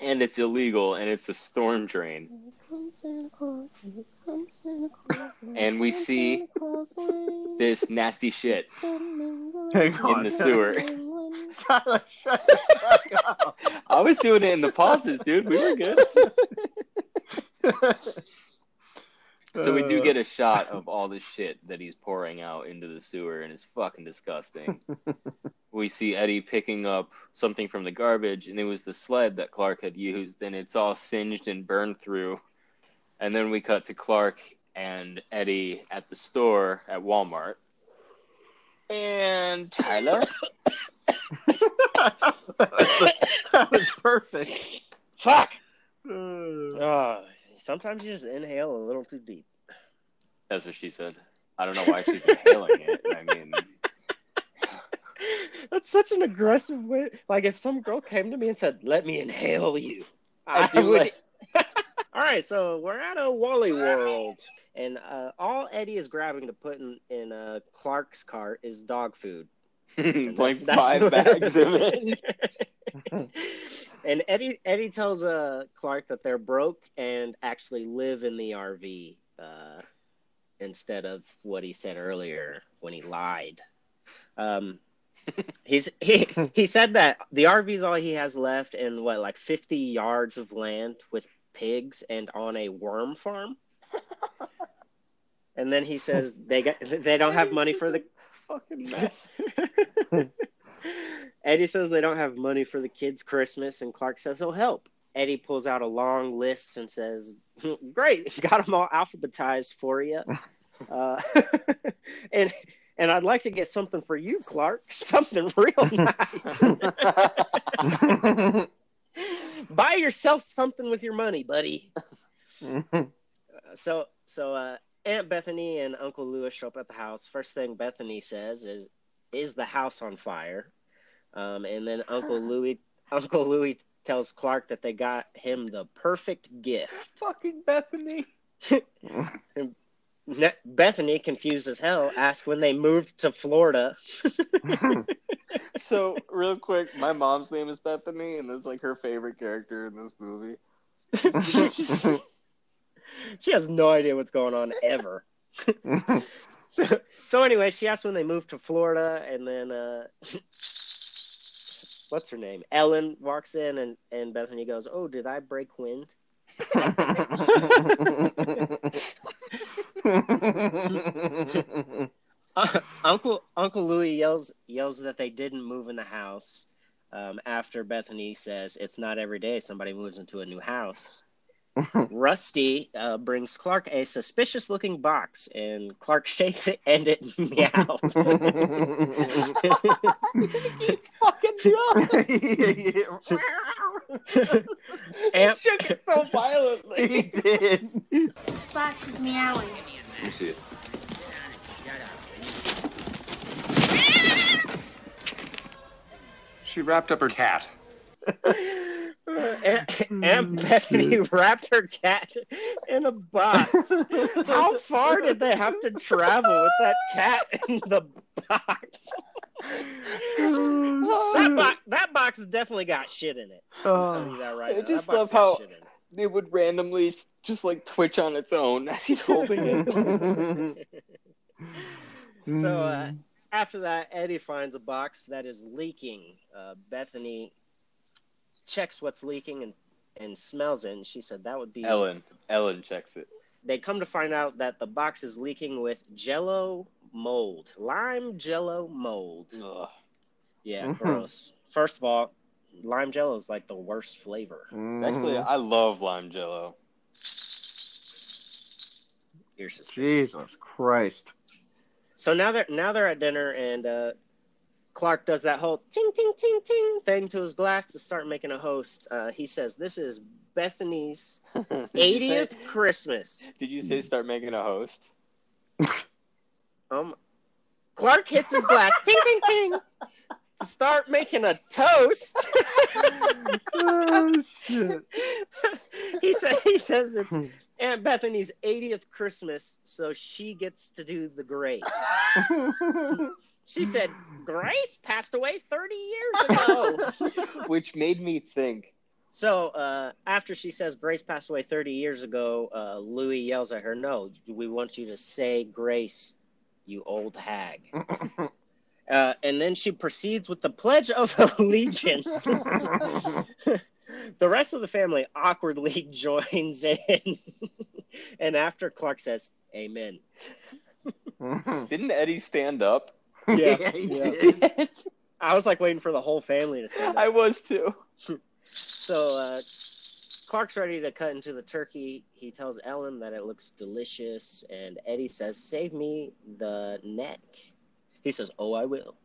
And it's illegal, and it's a storm drain. And we see this nasty shit in the sewer. Tyler, shut the fuck up. I was doing it in the pauses, dude. We were good. So we do get a shot of all the shit that he's pouring out into the sewer, and it's fucking disgusting. We see Eddie picking up something from the garbage, and it was the sled that Clark had used, and it's all singed and burned through. And then we cut to Clark and Eddie at the store at Walmart. And Tyler? That was perfect. Fuck! Sometimes you just inhale a little too deep. That's what she said. I don't know why she's inhaling it. I mean... That's such an aggressive way. Like, if some girl came to me and said, let me inhale you, All right, so we're at a Wally World, and all Eddie is grabbing to put in Clark's cart is dog food. Like five bags of it. And Eddie tells Clark that they're broke and actually live in the RV instead of what he said earlier when he lied. He said that the RV is all he has left and what, like 50 yards of land with pigs and on a worm farm. And then he says they don't have money for the fucking mess. Eddie says they don't have money for the kids' Christmas, and Clark says he'll help. Eddie pulls out a long list and says, "Great, got them all alphabetized for you." And I'd like to get something for you, Clark. Something real nice. Buy yourself something with your money, buddy. So Aunt Bethany and Uncle Louis show up at the house. First thing Bethany says is the house on fire? And then Uncle Louis tells Clark that they got him the perfect gift. Fucking Bethany. Bethany, confused as hell, asked when they moved to Florida. So, real quick, my mom's name is Bethany, and it's like her favorite character in this movie. She has no idea what's going on ever. So anyway, she asked when they moved to Florida, and then what's her name? Ellen walks in, and Bethany goes, "Oh, did I break wind?" Uncle Louis yells that they didn't move in the house. After Bethany says it's not every day somebody moves into a new house. Rusty brings Clark a suspicious-looking box, and Clark shakes it and it meows. He's fucking drunk. He shook it so violently. He did. This box is meowing. Let me see it. She wrapped up her cat. Aunt Bethany wrapped her cat in a box. How far did they have to travel with that cat in the box? That box has definitely got shit in it. I'll tell you that right now. I just love how it would randomly just like twitch on its own as he's holding it. So after that, Eddie finds a box that is leaking. Bethany checks what's leaking and smells it, and she said that would be Ellen. Ellen checks it. They come to find out that the box is leaking with Jell-O mold. Lime Jell-O mold. Ugh. Yeah, gross. First of all, lime Jell-O is like the worst flavor. Actually, I love lime Jell-O. Jesus Christ. So now they're at dinner, and Clark does that whole ting, ting, ting, ting thing to his glass to start making a host. He says, "This is Bethany's 80th Christmas." Did you say start making a host? Clark hits his glass, ting, ting, ting, to start making a toast. Oh, shit. He says it's Aunt Bethany's 80th Christmas, so she gets to do the grace. She said, "Grace passed away 30 years ago." Which made me think. So after she says Grace passed away 30 years ago, Louis yells at her, "No, we want you to say Grace, you old hag." And then she proceeds with the Pledge of Allegiance. The rest of the family awkwardly joins in. And after, Clark says, "Amen." Didn't Eddie stand up? Yeah, yeah. I was like waiting for the whole family to stand up. I was too. So Clark's ready to cut into the turkey. He tells Ellen that it looks delicious, and Eddie says, "Save me the neck." He says, "Oh, I will."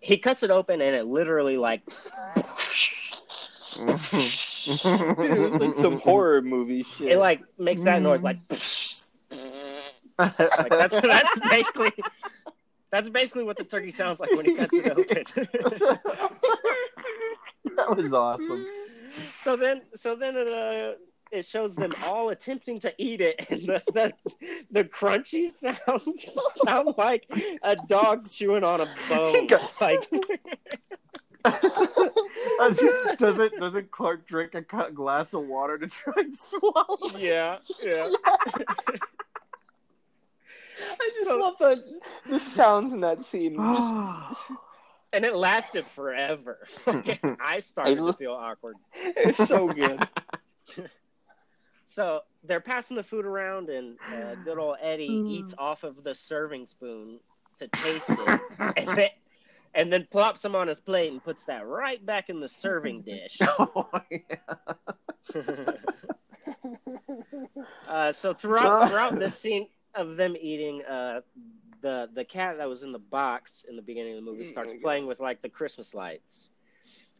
He cuts it open, and it literally like, dude, it was like some horror movie shit. It like makes that noise, like, like that's basically. That's basically what the turkey sounds like when he cuts it open. That was awesome. So then it shows them all attempting to eat it, and the crunchy sounds sound like a dog chewing on a bone. Like, doesn't Clark drink a glass of water to try and swallow? Yeah. I just love the sounds in that scene. And it lasted forever. I started to feel awkward. It was so good. So they're passing the food around, and good old Eddie eats off of the serving spoon to taste it, and then plops him on his plate and puts that right back in the serving dish. Oh, yeah. So throughout this scene of them eating, the cat that was in the box in the beginning of the movie starts playing with, like, the Christmas lights.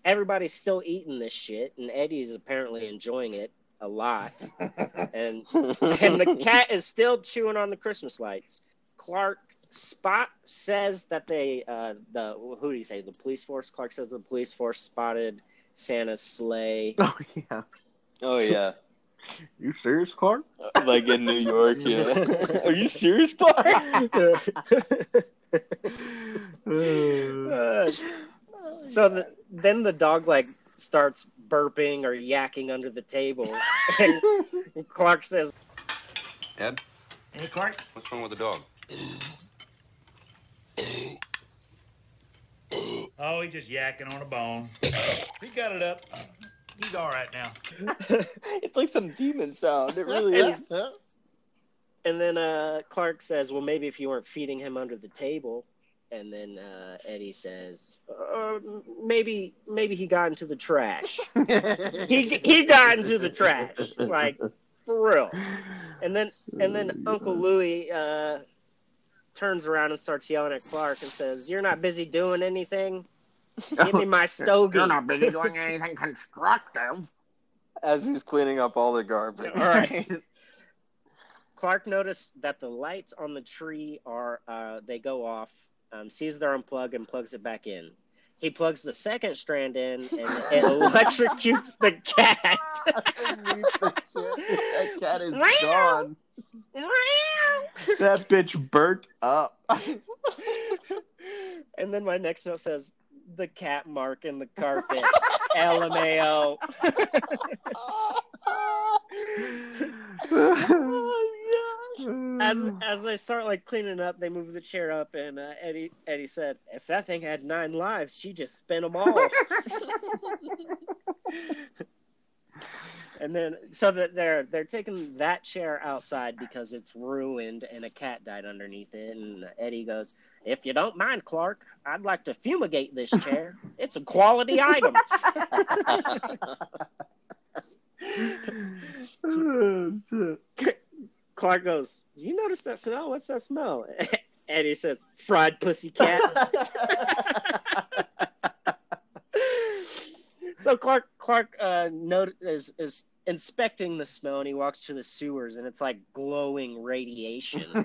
Everybody's still eating this shit, and Eddie's apparently enjoying it a lot. and the cat is still chewing on the Christmas lights. Clark Spot says that they, the police force? Clark says the police force spotted Santa's sleigh. Oh, yeah. You serious, Clark? Like in New York, yeah. Are you serious, Clark? So then the dog, like, starts burping or yakking under the table. And Clark says, Ed? Hey, Clark? What's wrong with the dog? Oh, he's just yakking on a bone. He got it up. He's all right now. It's like some demon sound. It really is. Huh? And then Clark says, well, maybe if you weren't feeding him under the table. And then Eddie says, maybe he got into the trash. he got into the trash. Like, for real. And then Uncle Louis turns around and starts yelling at Clark and says, you're not busy doing anything. Give me my stogie. You're not busy doing anything constructive. As he's cleaning up all the garbage. All right. Clark noticed that the lights on the tree are, they go off, sees they're unplugged, and plugs it back in. He plugs the second strand in, and it electrocutes the cat. That cat is gone. That bitch burnt up. And then my next note says, the cat mark in the carpet. LMAO. Oh, as they start, like, cleaning up, they move the chair up, and Eddie said, if that thing had 9 lives, she just spent them all. And then so that they're taking that chair outside because it's ruined and a cat died underneath it, and Eddie goes, if you don't mind, Clark, I'd like to fumigate this chair. It's a quality item. Oh, shit. Clark goes, do you notice that smell? What's that smell? Eddie says, fried pussycat. So Clark is inspecting the smell, and he walks to the sewers, and it's like glowing radiation.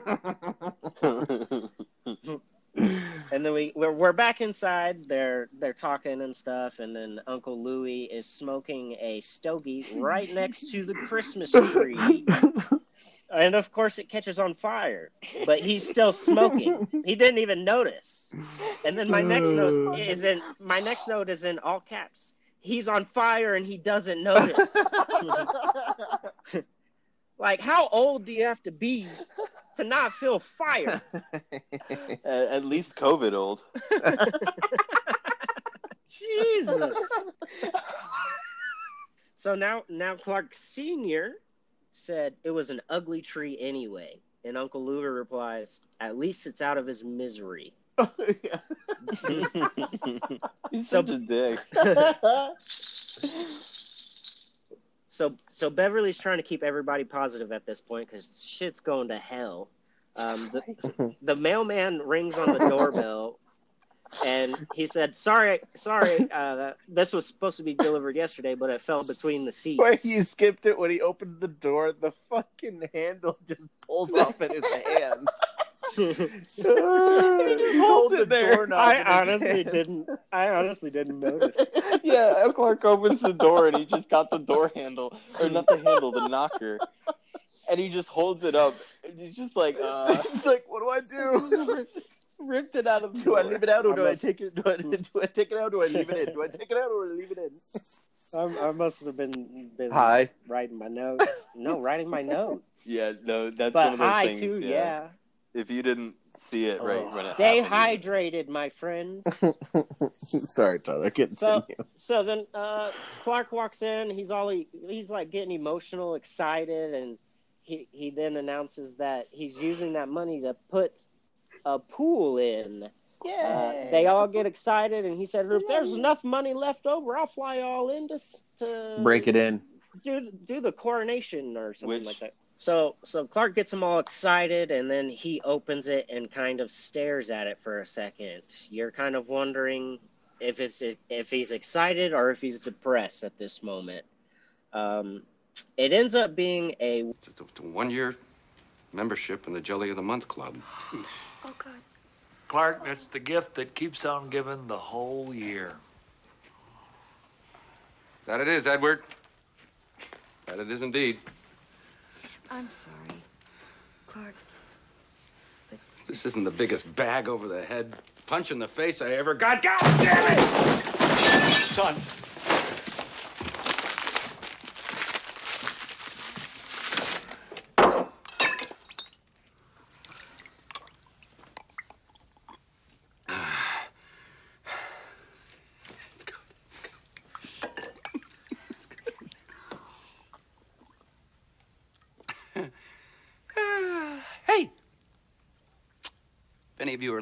And then we're back inside. They're talking and stuff, and then Uncle Louis is smoking a stogie right next to the Christmas tree. And of course it catches on fire, but he's still smoking. He didn't even notice. And then my next note is in all caps. He's on fire and he doesn't notice. Like, how old do you have to be to not feel fire? At least COVID old. Jesus. So now Clark Sr. said it was an ugly tree anyway. And Uncle Louis replies, at least it's out of his misery. Oh, yeah. He's such a dick. So Beverly's trying to keep everybody positive at this point because shit's going to hell. The mailman rings on the doorbell, and he said, sorry, this was supposed to be delivered yesterday, but it fell between the seats. Wait, you skipped it when he opened the door. The fucking handle just pulls off in his hand. Hold it there. I honestly didn't notice. Yeah, Clark opens the door and he just got the door handle, or not the handle, the knocker, and he just holds it up. And he's just like, he's like, what do I do? Ripped it out of the door. Do I leave it out, or do I take it? Do I take it out, or do I leave it in? Do I take it out, or leave it in? I must have been writing my notes. No, writing my notes. Yeah, no, that's but one of those high things. Too, yeah. If you didn't see it right when stay it happened, hydrated, my friends. Sorry, Todd. I couldn't see you. So then Clark walks in. He's he's like getting emotional, excited, and he then announces that he's using that money to put a pool in. Yeah, they all get excited, and he said, "If there's enough money left over, I'll fly all in to break it in, do the coronation or something like that." So Clark gets them all excited, and then he opens it and kind of stares at it for a second. You're kind of wondering if he's excited or if he's depressed at this moment. It ends up being a 1-year membership in the Jelly of the Month Club. Oh God. Clark, that's the gift that keeps on giving the whole year. That it is, Edward. That it is indeed. I'm sorry, Clark. But... This isn't the biggest bag over the head punch in the face I ever got. God damn it! Son. If you are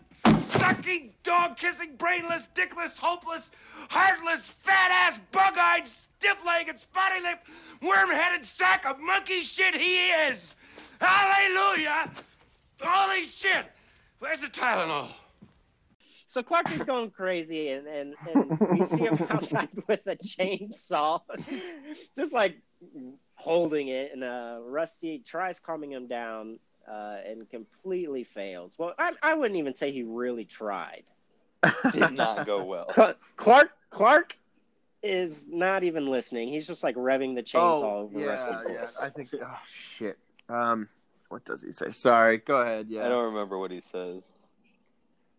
sucking, dog-kissing, brainless, dickless, hopeless, heartless, fat-ass, bug-eyed, stiff-legged, spotty-lipped, worm-headed sack of monkey shit he is! Hallelujah! Holy shit! Where's the Tylenol? So Clark is going crazy, and we see him outside with a chainsaw, just like holding it, and Rusty tries calming him down. And completely fails. Well, I wouldn't even say he really tried. Did not go well. Clark is not even listening. He's just like revving the chainsaw over Rusty's voice. I think. Oh shit. What does he say? Sorry. Go ahead. Yeah. I don't remember what he says.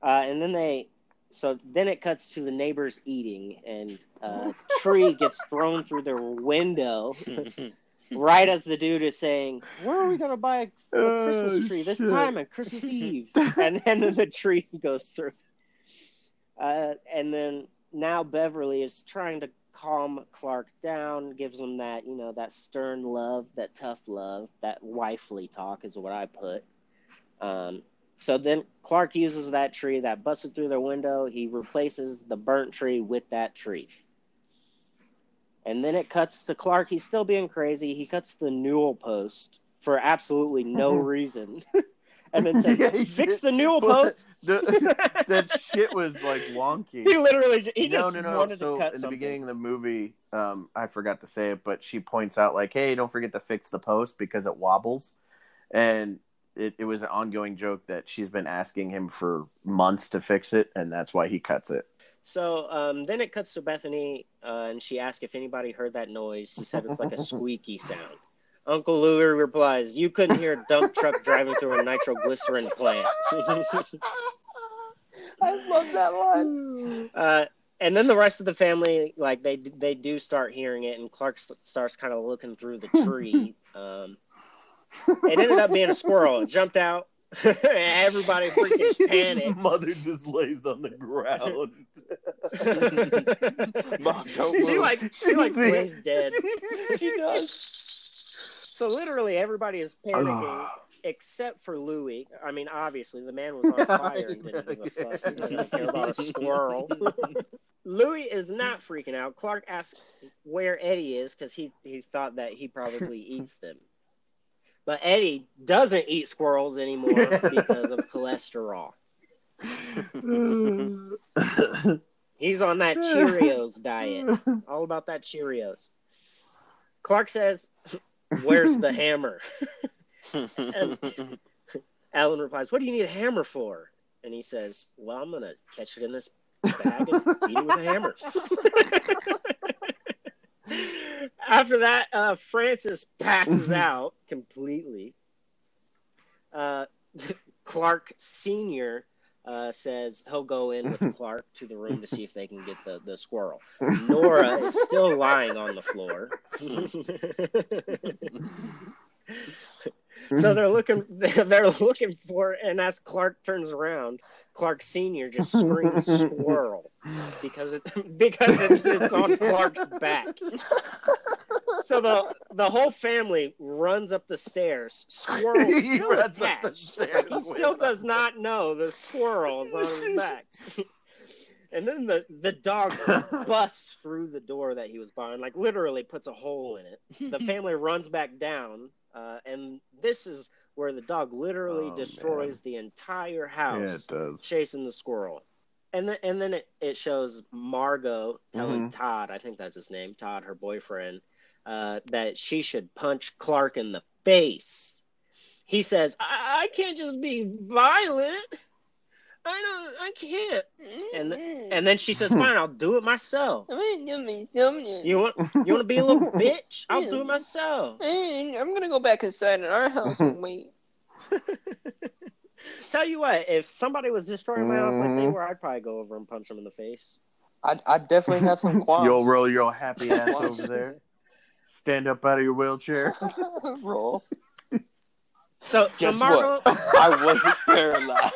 And then they. So then it cuts to the neighbors eating, and a tree gets thrown through their window. Right as the dude is saying, where are we going to buy a Christmas tree this time on Christmas Eve? And then the tree goes through. And then now Beverly is trying to calm Clark down, gives him that, that stern love, that tough love, that wifely talk is what I put. So then Clark uses that tree that busted through their window. He replaces the burnt tree with that tree. And then it cuts to Clark. He's still being crazy. He cuts the newel post for absolutely no reason. And then says, fix the newel post. That shit was like wonky. He literally wanted to cut something. In the beginning of the movie, I forgot to say it, but she points out like, hey, don't forget to fix the post because it wobbles. And it was an ongoing joke that she's been asking him for months to fix it. And that's why he cuts it. So then it cuts to Bethany, and she asks if anybody heard that noise. She said it's like a squeaky sound. Uncle Louis replies, you couldn't hear a dump truck driving through a nitroglycerin plant. I love that line. And then the rest of the family, like they do start hearing it, and Clark starts kind of looking through the tree. It ended up being a squirrel. It jumped out. Everybody freaking panics. His mother just lays on the ground. Mom, don't move. She lays dead. She does. So literally everybody is panicking. except for Louis. I mean, obviously, the man was on fire and didn't give a fuck. He didn't care about a squirrel. Louis is not freaking out. Clark asks where Eddie is because he thought that he probably eats them. But Eddie doesn't eat squirrels anymore because of cholesterol. He's on that Cheerios diet. All about that Cheerios. Clark says, "Where's the hammer?" And Alan replies, "What do you need a hammer for?" And he says, "Well, I'm going to catch it in this bag and beat it with a hammer." After that, Francis passes out completely. Clark Sr. says he'll go in with Clark to the room to see if they can get the squirrel. Nora is still lying on the floor. So they're looking for, and as Clark turns around, Clark Sr. just screams squirrel because it's on Clark's back. So the whole family runs up the stairs. Squirrel still attached. He still does not know the squirrel is on his back. And then the dog busts through the door that he was behind, like literally puts a hole in it. The family runs back down. And this is where the dog literally destroys the entire house, chasing the squirrel. And then it shows Margo telling Todd, I think that's his name, Todd, her boyfriend, that she should punch Clark in the face. He says, I can't just be violent. I can't. And then she says, "Fine, I'll do it myself. You want to be a little bitch? I'll do it myself. I'm gonna go back inside in our house and wait." Tell you what, if somebody was destroying my house like they were, I'd probably go over and punch them in the face. I definitely have some qualms. You'll roll your happy ass over there. Stand up out of your wheelchair. Roll. So Margo, I wasn't paralyzed.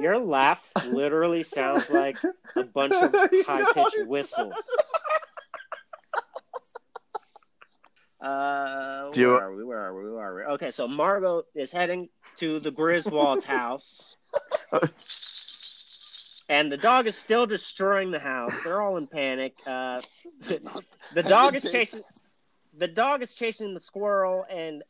Your laugh literally sounds like a bunch of high-pitched whistles. Where are we? Okay, so Margo is heading to the Griswold's house. And the dog is still destroying the house. They're all in panic. The dog is chasing the squirrel, and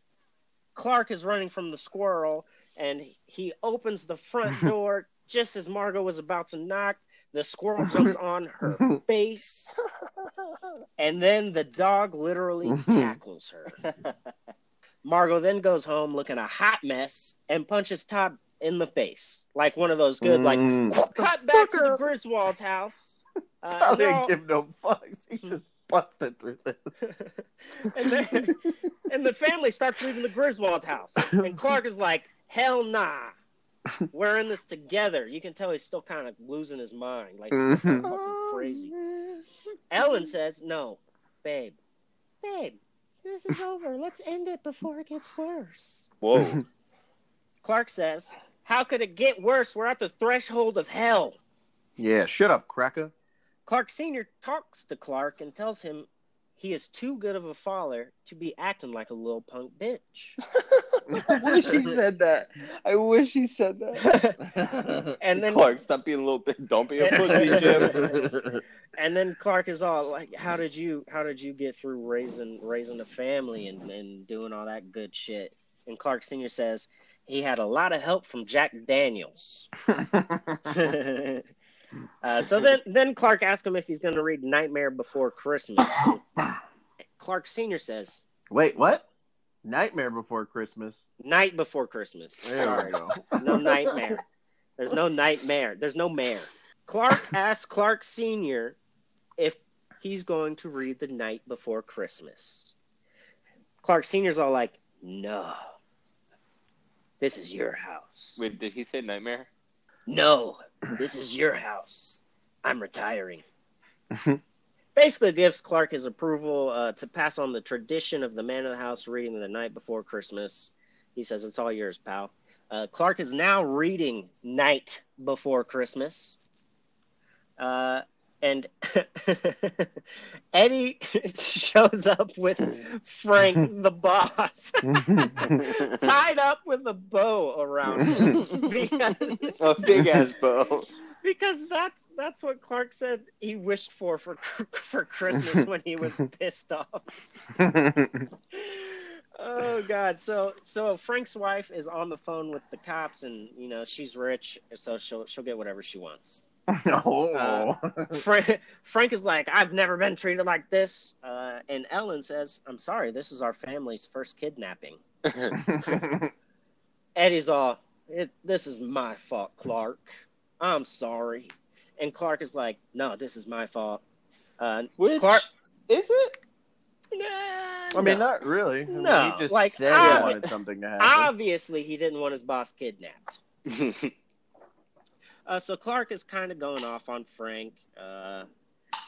Clark is running from the squirrel. And he opens the front door just as Margo was about to knock. The squirrel jumps on her face. And then the dog literally tackles her. Margo then goes home looking a hot mess and punches Todd in the face. Like one of those good, cut back to the Griswold's house. I didn't give no fucks. He just busted through this. And the family starts leaving the Griswold's house. And Clark is like, "Hell nah. We're in this together." You can tell he's still kind of losing his mind. Like, he's fucking crazy. Ellen says, "No, babe. Babe, this is over. Let's end it before it gets worse." Whoa. Clark says, "How could it get worse? We're at the threshold of hell." Yeah, shut up, cracker. Clark Sr. talks to Clark and tells him he is too good of a father to be acting like a little punk bitch. I wish he said that. And then Clark, stop being a little bit. Don't be a pussy, Jim. And then Clark is all like, "How did you get through raising a family and doing all that good shit?" And Clark Sr. says he had a lot of help from Jack Daniels. So then Clark asks him if he's going to read Nightmare Before Christmas. Clark Sr. says, "Wait, what? Nightmare Before Christmas? Night Before Christmas. There we go. No nightmare. There's no nightmare. There's no mare." Clark asks Clark Sr. if he's going to read The Night Before Christmas. Clark Sr.'s all like, "No. This is your house." Wait, did he say nightmare? "No, this is your house. I'm retiring." Basically gives Clark his approval to pass on the tradition of the man of the house reading The Night Before Christmas. He says, "It's all yours, pal." Clark is now reading Night Before Christmas. And Eddie shows up with Frank, the boss, tied up with a bow around him. Because, a big-ass bow. Because that's what Clark said he wished for Christmas when he was pissed off. Oh, God. So Frank's wife is on the phone with the cops, and, you know, she's rich, so she'll get whatever she wants. No. Frank is like, I've never been treated like this. And Ellen says, I'm sorry, this is our family's first kidnapping. Eddie's all, this is my fault, Clark. I'm sorry. And Clark is like, no, this is my fault. Which Clark, is it? Nah, I mean, not really. No. I mean, he just said he wanted something to happen. Obviously, he didn't want his boss kidnapped. So Clark is kind of going off on Frank,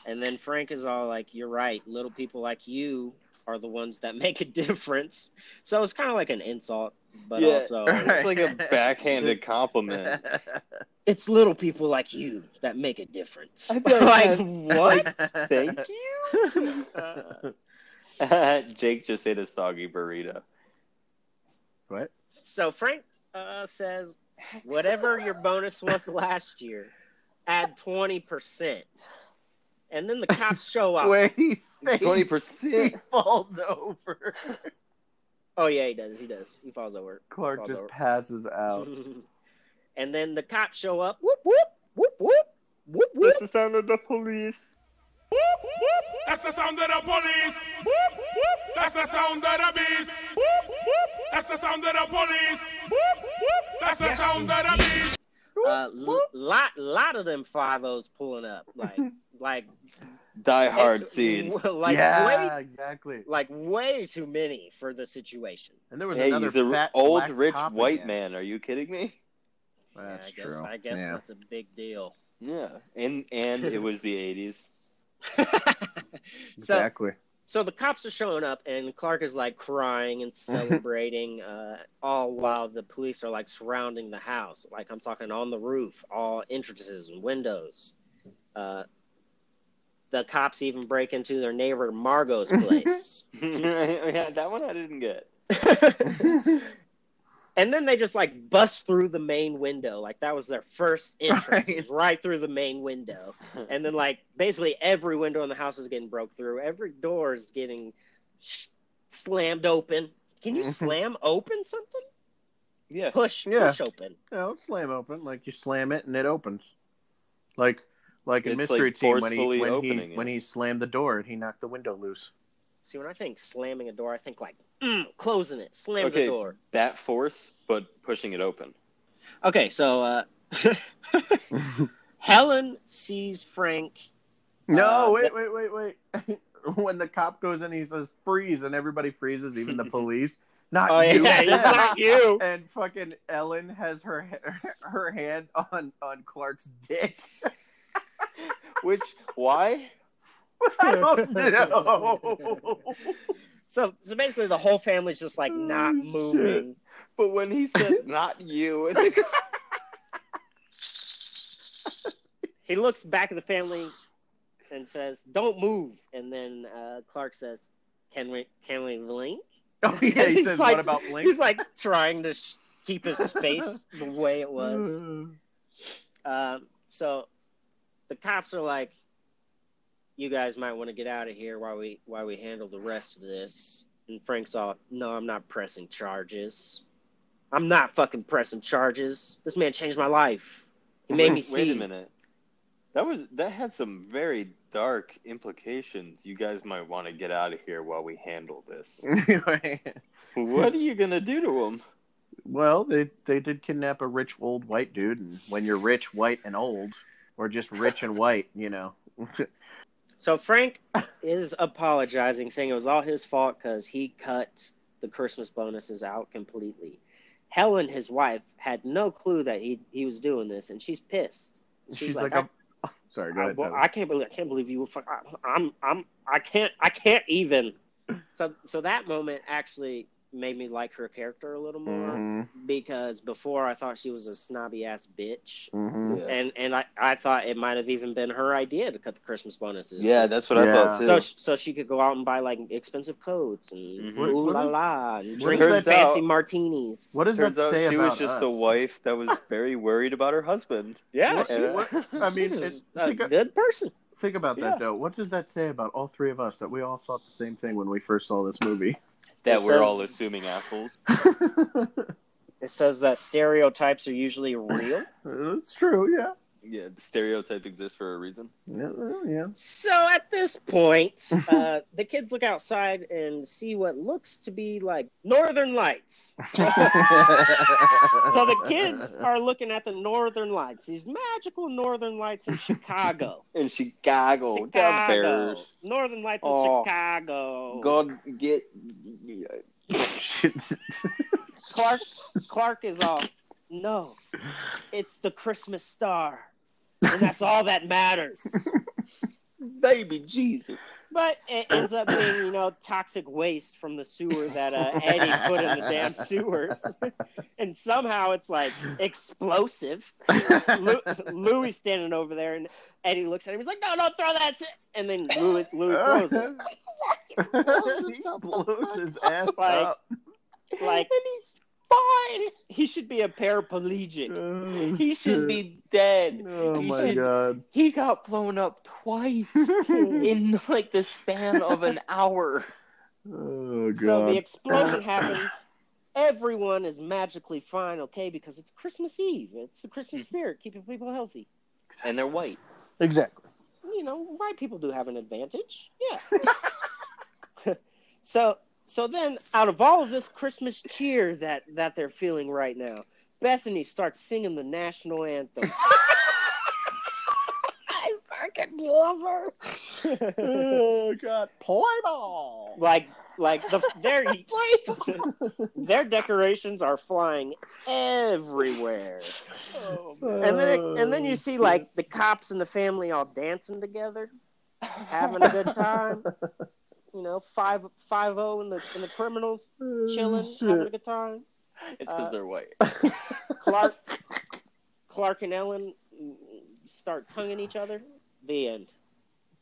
and then Frank is all like, you're right, little people like you are the ones that make a difference. So it's kind of like an insult, but also... It's like a backhanded compliment. It's little people like you that make a difference. Like, what? Thank you? Jake just ate a soggy burrito. What? So Frank says... Whatever your bonus was last year, add 20%. And then the cops show up. Wait, 20%? He falls over. Oh, yeah, he does. He falls over. Clark falls just over. Passes out. And then the cops show up. Whoop, whoop, whoop, whoop, whoop, whoop. That's the sound of the police. Whoop, whoop. That's the sound of the police. Whoop, whoop. That's the sound of the beast. Whoop, whoop. That's the sound of the police. Whoop, whoop. That's the sound of the beast. Lot of them 5-0s pulling up, like Die Hard scene. Exactly. Like way too many for the situation. And there was another fat old rich white man. Are you kidding me? That's true. I guess that's a big deal. Yeah, and it was the 80s. Exactly. So the cops are showing up, and Clark is like crying and celebrating, all while the police are like surrounding the house. Like, I'm talking on the roof, all entrances and windows. The cops even break into their neighbor Margo's place. Yeah, that one I didn't get. And then they just like bust through the main window. Like, that was their first entrance, right through the main window. And then like basically every window in the house is getting broke through. Every door is getting slammed open. Can you slam open something? Yeah. Push open. No, slam open. Like, you slam it and it opens. Like in Mystery Team when he slammed the door and he knocked the window loose. See, when I think slamming a door, I think like closing it, slamming the door. That force, but pushing it open. Okay, so Helen sees Frank. No, wait. When the cop goes in, he says freeze, and everybody freezes, even the police. Not you. And fucking Ellen has her hand on Clark's dick. Which, why? I don't know. So basically the whole family's just like not moving. But when he said not you, he looks back at the family and says, "Don't move." And then Clark says, "Can we blink?" Oh yeah, he says, like, "What about blink?" He's like trying to keep his face the way it was. So the cops are like, you guys might want to get out of here while we handle the rest of this. And Frank's all, no, I'm not pressing charges. I'm not fucking pressing charges. This man changed my life. He made me see. Wait a minute. That had some very dark implications. You guys might want to get out of here while we handle this. What are you going to do to him? Well, they did kidnap a rich old white dude. And when you're rich, white, and old, or just rich and white, you know. So Frank is apologizing, saying it was all his fault because he cut the Christmas bonuses out completely. Helen, his wife, had no clue that he was doing this, and she's pissed. She's like "Sorry, go ahead." Well, I can't believe you were. I can't even. So that moment actually made me like her character a little more, because before I thought she was a snobby ass bitch, and I thought it might have even been her idea to cut the Christmas bonuses. Yeah, that's what I thought too. So she could go out and buy like expensive coats and ooh la la, and drink fancy martinis. What does that say about? She was just a wife that was very worried about her husband. Yeah, I mean, she's a good person. Think about that though. What does that say about all three of us that we all thought the same thing when we first saw this movie? That we're all assuming assholes. It says that stereotypes are usually real. It's true, yeah. Yeah, the stereotype exists for a reason. Yeah, yeah. So at this point, the kids look outside and see what looks to be like northern lights. So the kids are looking at the northern lights, these magical northern lights in Chicago. In Chicago, down bears. Northern lights in Chicago. God, get Clark is off. No, it's the Christmas star, and that's all that matters. Baby Jesus. But it ends up being, you know, toxic waste from the sewer that Eddie put in the damn sewers. And somehow it's, like, explosive. Louis standing over there, and Eddie looks at him. He's like, no, don't throw that. And then Louis throws it. He blows his ass up. Like, and he's fine. He should be a paraplegic. Oh, he should be dead. Oh, my God. He got blown up twice in, like, the span of an hour. Oh, God. So the explosion happens. Everyone is magically fine, okay, because it's Christmas Eve. It's the Christmas spirit, keeping people healthy. Exactly. And they're white. Exactly. You know, white people do have an advantage. Yeah. So then, out of all of this Christmas cheer that they're feeling right now, Bethany starts singing the national anthem. I fucking love her. Oh, God. Play ball. Like their decorations are flying everywhere. Oh, and then you see, like, the cops and the family all dancing together, having a good time. You know, 5-0 and the criminals chilling, having a good time. It's because they're white. Clark and Ellen start tonguing each other. The end.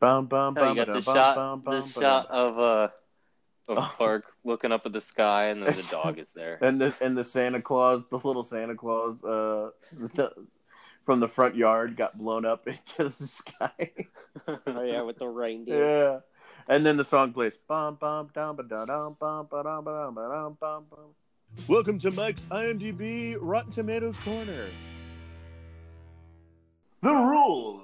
You got the shot of Clark looking up at the sky, and then the dog is there, and the Santa Claus, the little Santa Claus, from the front yard got blown up into the sky. Oh yeah, with the reindeer. Yeah. And then the song plays. Welcome to Mike's IMDb Rotten Tomatoes Corner. The rules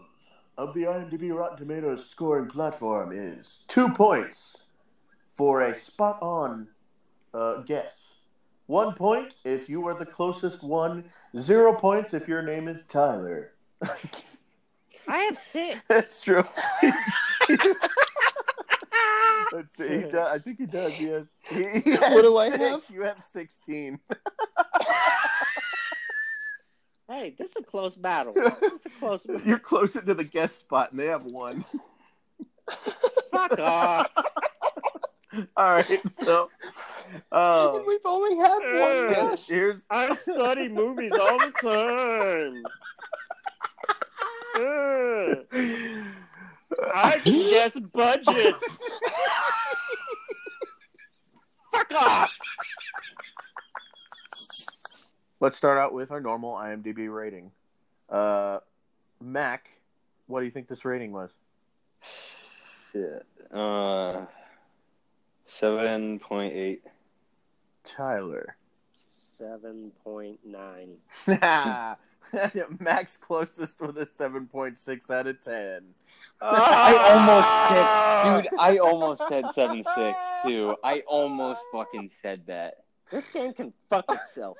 of the IMDb Rotten Tomatoes scoring platform is 2 points for a spot-on guess. 1 point if you are the closest one. 0 points if your name is Tyler. I have 6. That's true. Let's see. He does. I think he does. Yes. He what do I have? You have 16. Hey, this is a close battle. You're closer to the guest spot, and they have 1. Fuck off. All right. So we've only had 1 guest. I study movies all the time. I guess budgets. Fuck off. Let's start out with our normal IMDb rating. Mac, what do you think this rating was? Shit. 7.8. Tyler. 7.9. Max closest with a 7.6 out of 10. I almost said 7.6 too. I almost fucking said that. This game can fuck itself.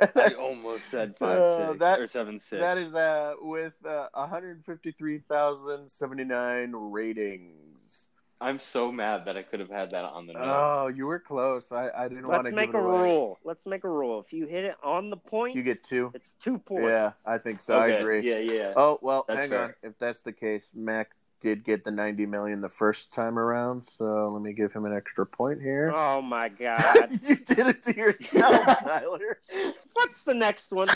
I almost said 7.6. That is with 153,079 ratings. I'm so mad that I could have had that on the nose. Oh, you were close. I didn't want to give it away. Let's make a rule. If you hit it on the point, you get 2. It's 2 points. Yeah, I think so. Okay. I agree. Yeah, yeah. Oh, well, hang on. If that's the case, Mac did get the $90 million the first time around, so let me give him an extra point here. Oh my god. You did it to yourself, Tyler. What's the next one?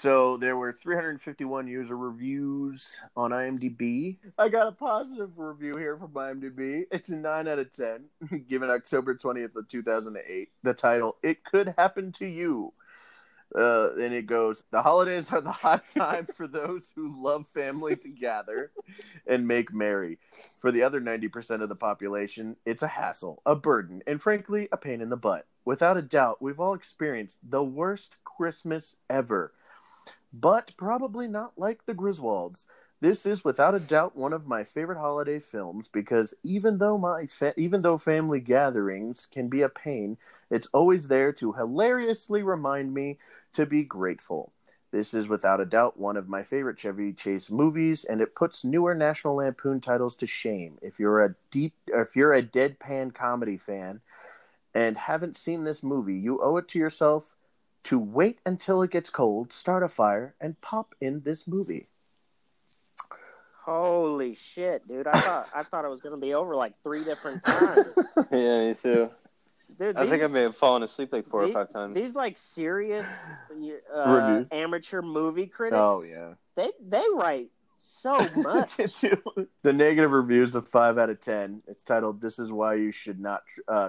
So there were 351 user reviews on IMDb. I got a positive review here from IMDb. It's a 9 out of 10, given October 20th of 2008. The title, It Could Happen to You. And it goes, the holidays are the hot time for those who love family to gather and make merry. For the other 90% of the population, it's a hassle, a burden, and frankly, a pain in the butt. Without a doubt, we've all experienced the worst Christmas ever. But probably not like the Griswolds. This is without a doubt one of my favorite holiday films because even though family gatherings can be a pain, it's always there to hilariously remind me to be grateful. This is without a doubt one of my favorite Chevy Chase movies, and it puts newer National Lampoon titles to shame. If you're a deadpan comedy fan and haven't seen this movie, you owe it to yourself to wait until it gets cold, start a fire, and pop in this movie. Holy shit, dude. I thought it was going to be over like 3 different times. Yeah, me too. Dude, I think I may have fallen asleep like 4 or 5 times. These like serious amateur movie critics, oh, yeah. They write so much. The negative reviews of 5 out of 10. It's titled, This Is Why You Should Not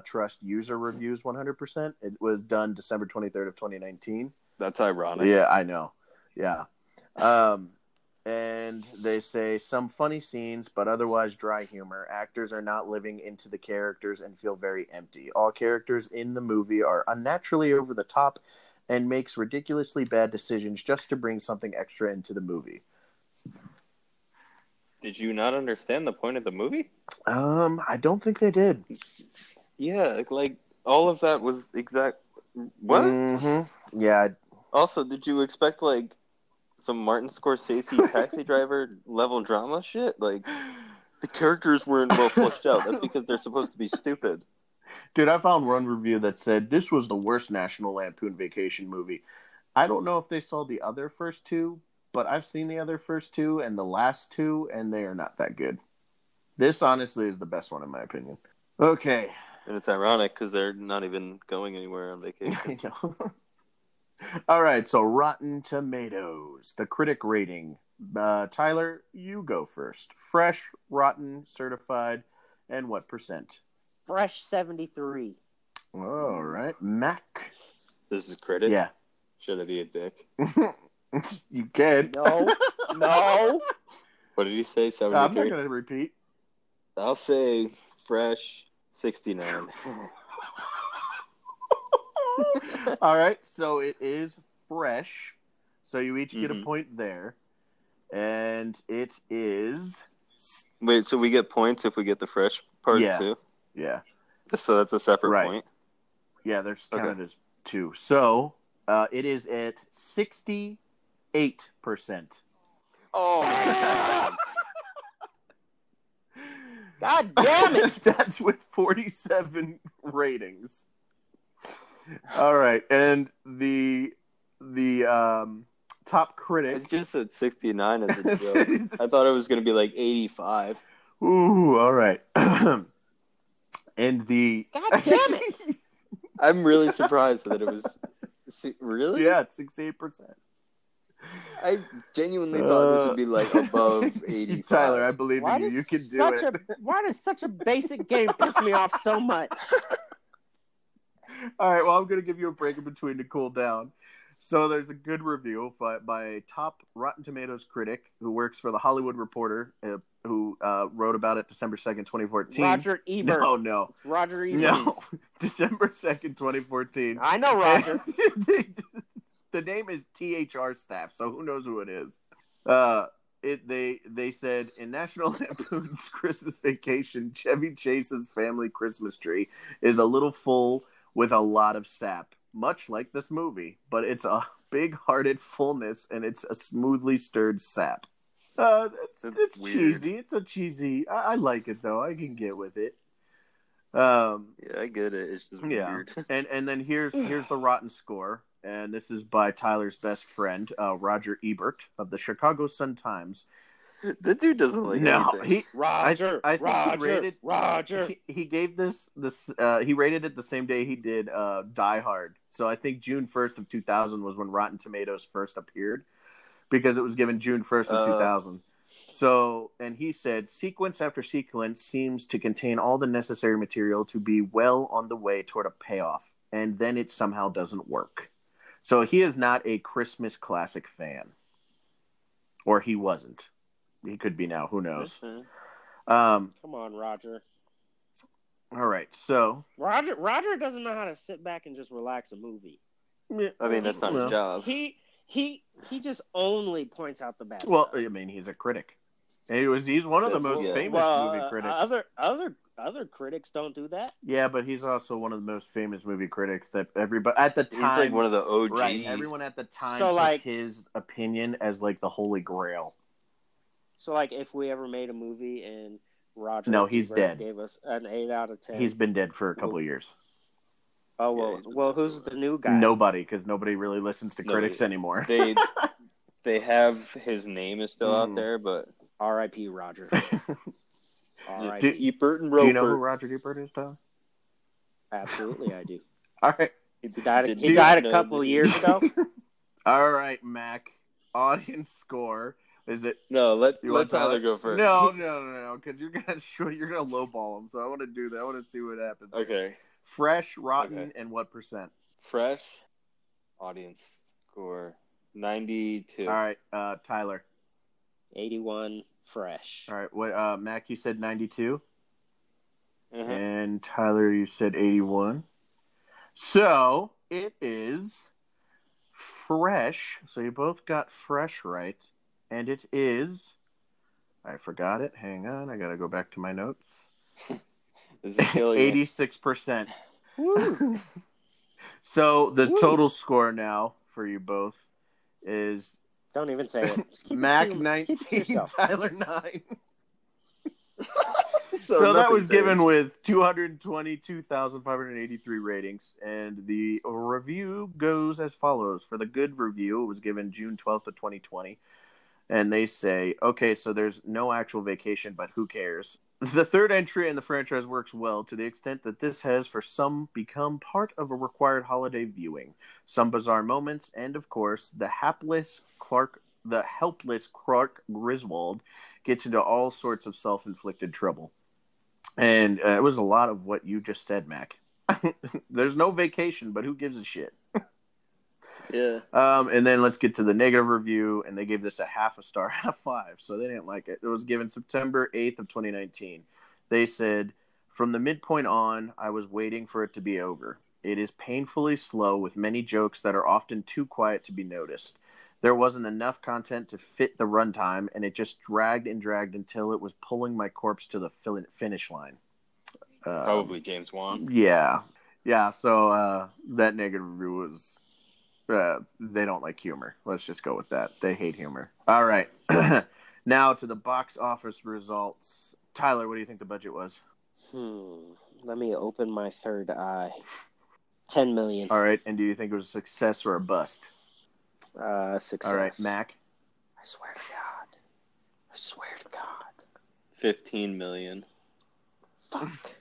Trust User Reviews 100%. It was done December 23rd of 2019. That's ironic. Yeah, I know. Yeah. And they say, some funny scenes, but otherwise dry humor. Actors are not living into the characters and feel very empty. All characters in the movie are unnaturally over the top and makes ridiculously bad decisions just to bring something extra into the movie. Did you not understand the point of the movie? I don't think they did. Yeah, like, all of that was exact... What? Mm-hmm. Yeah. Also, did you expect, like, some Martin Scorsese Taxi Driver level drama shit? Like, the characters weren't well fleshed out. That's because they're supposed to be stupid. Dude, I found one review that said, this was the worst National Lampoon Vacation movie. I don't know if they saw the other first two, but I've seen the other first two and the last two, and they are not that good. This, honestly, is the best one, in my opinion. Okay. And it's ironic, because they're not even going anywhere on vacation. I know. All right, so Rotten Tomatoes, the critic rating. Tyler, you go first. Fresh, rotten, certified, and what percent? Fresh, 73. All right. Mac. This is critic? Yeah. Should I be a dick? You can. No. No. What did he say? 73? I'm not going to repeat. I'll say fresh 69. All right. So it is fresh. So you each get a point there. And it is... Wait, so we get points if we get the fresh part too? Yeah. So that's a separate point? Yeah, there's counted as 2. So it is at 60... 8%. Oh, God. God damn it. That's with 47 ratings. All right. And the top critic. It's just at 69 as a joke. I thought it was going to be like 85. Ooh, all right. And the. God damn it. I'm really surprised that it was. Really? Yeah, it's 68%. I genuinely thought this would be like above 80. Tyler, I believe in you. You can do it. Why does such a basic game piss me off so much? All right, well, I'm going to give you a break in between to cool down. So there's a good review by a top Rotten Tomatoes critic who works for The Hollywood Reporter, who wrote about it December 2nd, 2014. Roger Ebert. No. It's Roger Ebert. No. December 2nd, 2014. I know Roger. The name is THR Staff, so who knows who it is. They said, in National Lampoon's Christmas Vacation, Chevy Chase's family Christmas tree is a little full with a lot of sap, much like this movie, but it's a big-hearted fullness, and it's a smoothly stirred sap. It's cheesy. It's a cheesy. I like it, though. I can get with it. Yeah, I get it. It's just weird. And then here's the rotten score. And this is by Tyler's best friend, Roger Ebert of the Chicago Sun-Times. The dude doesn't like anything. Roger. He gave this. He rated it the same day he did Die Hard. So I think June 1st of 2000 was when Rotten Tomatoes first appeared, because it was given June 1st of 2000. So, and he said, sequence after sequence seems to contain all the necessary material to be well on the way toward a payoff, and then it somehow doesn't work. So he is not a Christmas classic fan, or he wasn't. He could be now. Who knows? Mm-hmm. Come on, Roger. All right, so Roger doesn't know how to sit back and just relax a movie. I mean, that's not his job. He just only points out the bad stuff. Well, I mean, he's a critic. And he's one of the most famous movie critics. Other critics don't do that. Yeah, but he's also one of the most famous movie critics that everybody at the time. He's like one of the OG. Right, everyone at the time took his opinion as like the holy grail. So like, if we ever made a movie and Roger gave us an 8 out of 10, he's been dead for a couple of years. Oh well, who's the new guy? Nobody, because nobody really listens to critics anymore. They have his name is still out there, but R.I.P. Roger. R.I.P. Ebert and Roper. Do you know who Roger Ebert is, Tom? Absolutely, I do. All right, he died a couple years ago. All right, Mac. Audience score is it? No, let Tyler go first. No, because you're gonna lowball him. So I want to do that. I want to see what happens. Okay. Fresh, rotten, and what percent? Fresh, audience score 92. All right, Tyler. 81, fresh. All right, what, Mac, you said 92. Uh-huh. And Tyler, you said 81. So it is fresh. So you both got fresh right. And it is, I forgot it. Hang on, I got to go back to my notes. 86%. So the total score now for you both is... Don't even say it. Just keep Mac it 19, Tyler 9. So that was given with 222,583 ratings. And the review goes as follows. For the good review, it was given June 12th of 2020. And they say, okay, so there's no actual vacation, but who cares? The third entry in the franchise works well to the extent that this has, for some, become part of a required holiday viewing. Some bizarre moments, and of course, the helpless Clark Griswold gets into all sorts of self-inflicted trouble. And it was a lot of what you just said, Mac. There's no vacation, but who gives a shit? Yeah. And then let's get to the negative review, and they gave this a 0.5 star out of 5, so they didn't like it. It was given September 8th of 2019. They said, from the midpoint on, I was waiting for it to be over. It is painfully slow with many jokes that are often too quiet to be noticed. There wasn't enough content to fit the runtime, and it just dragged and dragged until it was pulling my corpse to the finish line. Probably James Wan. Yeah, so that negative review was... they don't like humor. Let's just go with that. They hate humor. All right. Now to the box office results. Tyler, what do you think the budget was? Let me open my third eye. $10 million. All right. And do you think it was a success or a bust? Success. All right, Mac. I swear to God. $15 million. Fuck.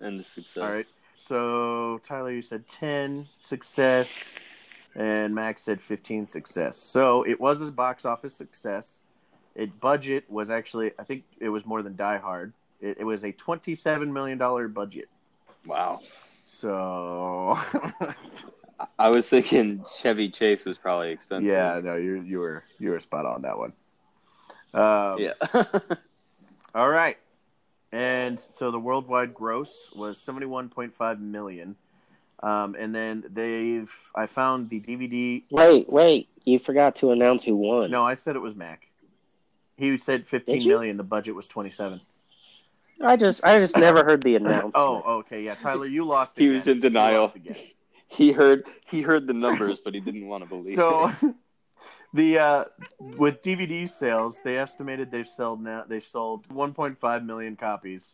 And the success. All right. So, Tyler, you said 10, success. And Max said 15, success. So it was a box office success. Its budget was actually, I think it was more than Die Hard. It was a $27 million budget. Wow. So. I was thinking Chevy Chase was probably expensive. Yeah, no, you were spot on that one. Yeah. All right. And so the worldwide gross was $71.5 million. And then I found the DVD. Wait. You forgot to announce who won. No, I said it was Mac. He said 15 million. The budget was 27. I just never heard the announcement. Oh, okay. Yeah. Tyler, you lost again. He was in denial. He heard the numbers, but he didn't want to believe it. So with DVD sales, they estimated they've sold 1.5 million copies.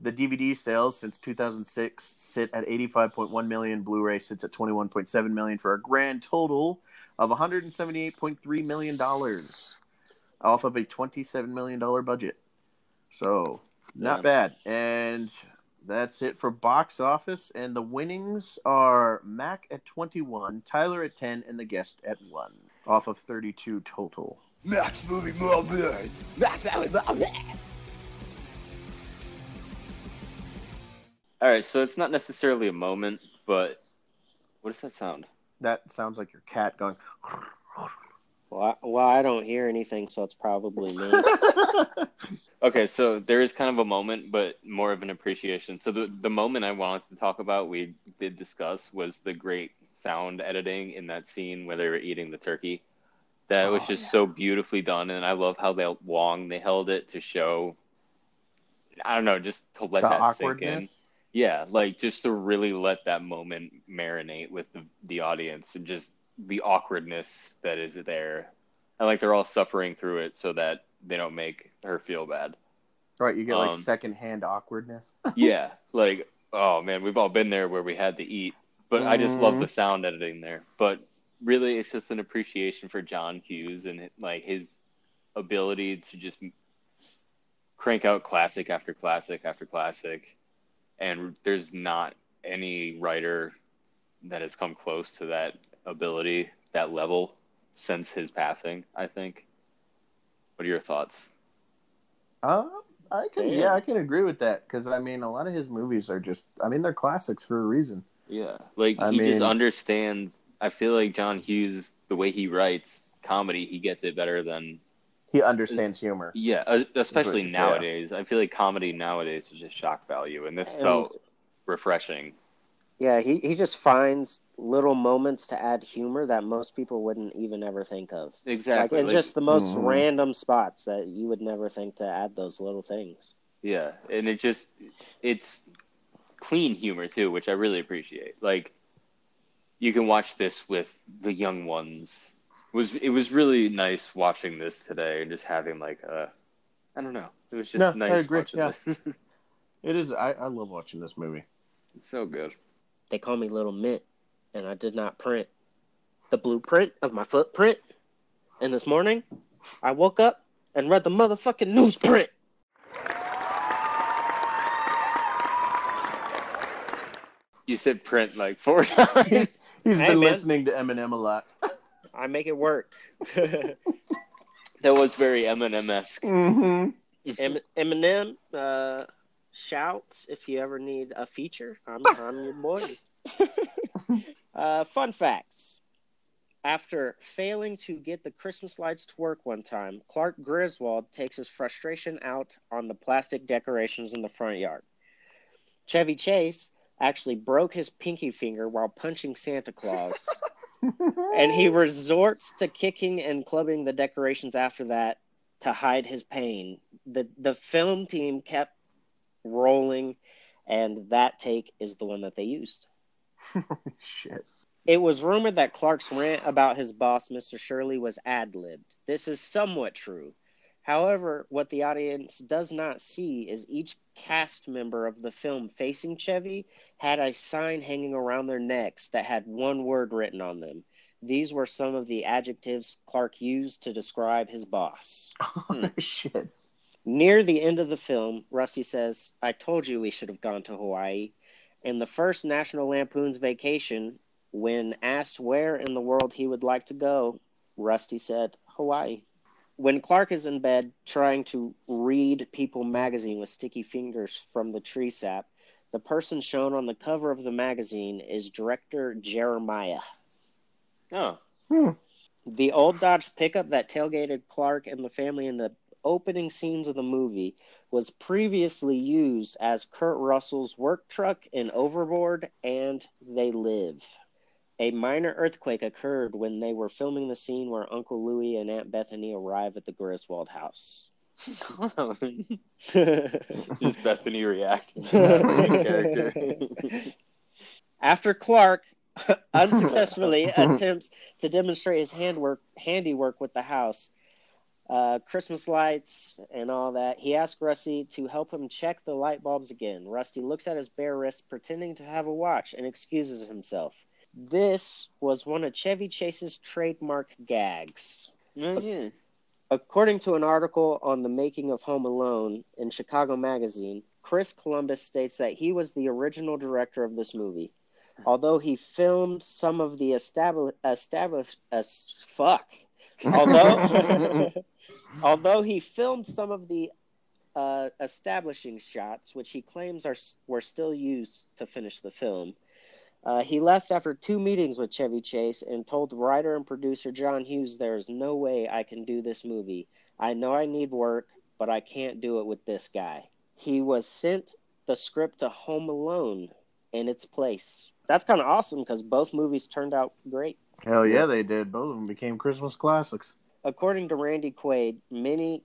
The DVD sales since 2006 sit at 85.1 million. Blu-ray sits at 21.7 million for a grand total of $178.3 million. off of a $27 million budget. So, not bad. And that's it for box office. And the winnings are Mac at 21, Tyler at 10, and The Guest at 1, off of 32 total. Max movie more good. All right, so it's not necessarily a moment, but what does that sound? That sounds like your cat going... Well, I don't hear anything, so it's probably me. Okay, so there is kind of a moment, but more of an appreciation. So the moment I wanted to talk about, we did discuss, was the great sound editing in that scene where they were eating the turkey. That was just so beautifully done, and I love how long they held it to show, I don't know, just to let that sink in. Yeah, like just to really let that moment marinate with the audience and just the awkwardness that is there. And like they're all suffering through it so that they don't make her feel bad. Right, you get like secondhand awkwardness. Yeah, like, oh man, we've all been there where we had to eat. But I just love the sound editing there. But really, it's just an appreciation for John Hughes and like his ability to just crank out classic after classic after classic. And there's not any writer that has come close to that ability, that level, since his passing, I think. What are your thoughts? I can agree with that. Because, I mean, a lot of his movies are just, I mean, they're classics for a reason. Yeah. Like, just understands, I feel like John Hughes, the way he writes comedy, he gets it better than... He understands humor. Yeah, especially nowadays. I feel like comedy nowadays is just shock value, and this felt refreshing. Yeah, he just finds little moments to add humor that most people wouldn't even ever think of. Exactly. Like, in just the most random spots that you would never think to add those little things. Yeah, and it's clean humor, too, which I really appreciate. Like, you can watch this with the young ones. It was really nice watching this today and just having like I don't know. It was just nice watching this. It is. I love watching this movie. It's so good. They call me Little Mint, and I did not print the blueprint of my footprint. And this morning, I woke up and read the motherfucking newsprint. You said print like 4 times. He's been listening to Eminem a lot. I make it work. That was very Eminem-esque. Mm-hmm. Eminem shouts if you ever need a feature. I'm your boy. Fun facts. After failing to get the Christmas lights to work one time, Clark Griswold takes his frustration out on the plastic decorations in the front yard. Chevy Chase actually broke his pinky finger while punching Santa Claus. And he resorts to kicking and clubbing the decorations after that to hide his pain. The film team kept rolling, and that take is the one that they used. Shit. It was rumored that Clark's rant about his boss, Mr. Shirley, was ad-libbed. This is somewhat true. However, what the audience does not see is each cast member of the film facing Chevy had a sign hanging around their necks that had one word written on them. These were some of the adjectives Clark used to describe his boss. Oh, shit. Near the end of the film, Rusty says, "I told you we should have gone to Hawaii." In the first National Lampoon's Vacation, when asked where in the world he would like to go, Rusty said, "Hawaii." When Clark is in bed trying to read People magazine with sticky fingers from the tree sap, the person shown on the cover of the magazine is director Jeremiah. Oh. Hmm. The old Dodge pickup that tailgated Clark and the family in the opening scenes of the movie was previously used as Kurt Russell's work truck in Overboard and They Live. A minor earthquake occurred when they were filming the scene where Uncle Louis and Aunt Bethany arrive at the Griswold house. Just Bethany reacting to that main character. After Clark unsuccessfully attempts to demonstrate his handiwork with the house, Christmas lights and all that, he asks Rusty to help him check the light bulbs again. Rusty looks at his bare wrist, pretending to have a watch, and excuses himself. This was one of Chevy Chase's trademark gags. Oh, yeah. According to an article on the making of Home Alone in Chicago Magazine, Chris Columbus states that he was the original director of this movie. Although he filmed some of the establishing shots, which he claims were still used to finish the film, he left after 2 meetings with Chevy Chase and told writer and producer John Hughes, "There is no way I can do this movie. I know I need work, but I can't do it with this guy." He was sent the script to Home Alone in its place. That's kind of awesome because both movies turned out great. Hell yeah, they did. Both of them became Christmas classics. According to Randy Quaid, many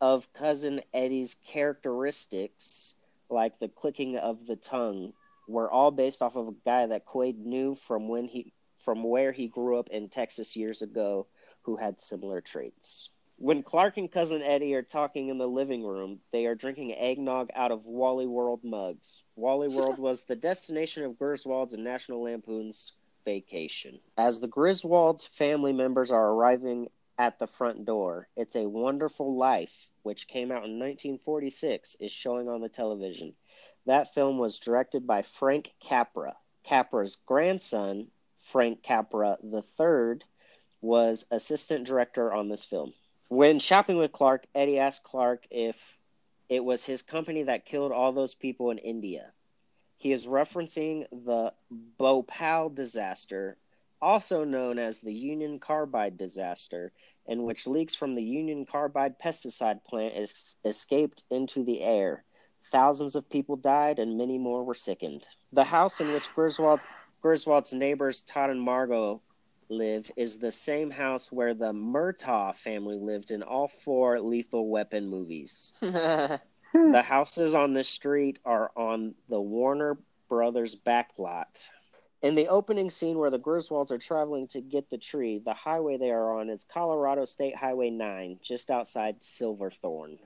of Cousin Eddie's characteristics, like the clicking of the tongue, were all based off of a guy that Quaid knew from where he grew up in Texas years ago, who had similar traits. When Clark and Cousin Eddie are talking in the living room, they are drinking eggnog out of Wally World mugs. Wally World was the destination of Griswold's and National Lampoon's Vacation. As the Griswold's family members are arriving at the front door, It's a Wonderful Life, which came out in 1946, is showing on the television. That film was directed by Frank Capra. Capra's grandson, Frank Capra III, was assistant director on this film. When shopping with Clark, Eddie asked Clark if it was his company that killed all those people in India. He is referencing the Bhopal disaster, also known as the Union Carbide disaster, in which leaks from the Union Carbide pesticide plant escaped into the air. Thousands of people died, and many more were sickened. The house in which Griswold's neighbors Todd and Margo live is the same house where the Murtaugh family lived in all 4 Lethal Weapon movies. The houses on this street are on the Warner Brothers back lot. In the opening scene where the Griswolds are traveling to get the tree, the highway they are on is Colorado State Highway 9, just outside Silverthorne.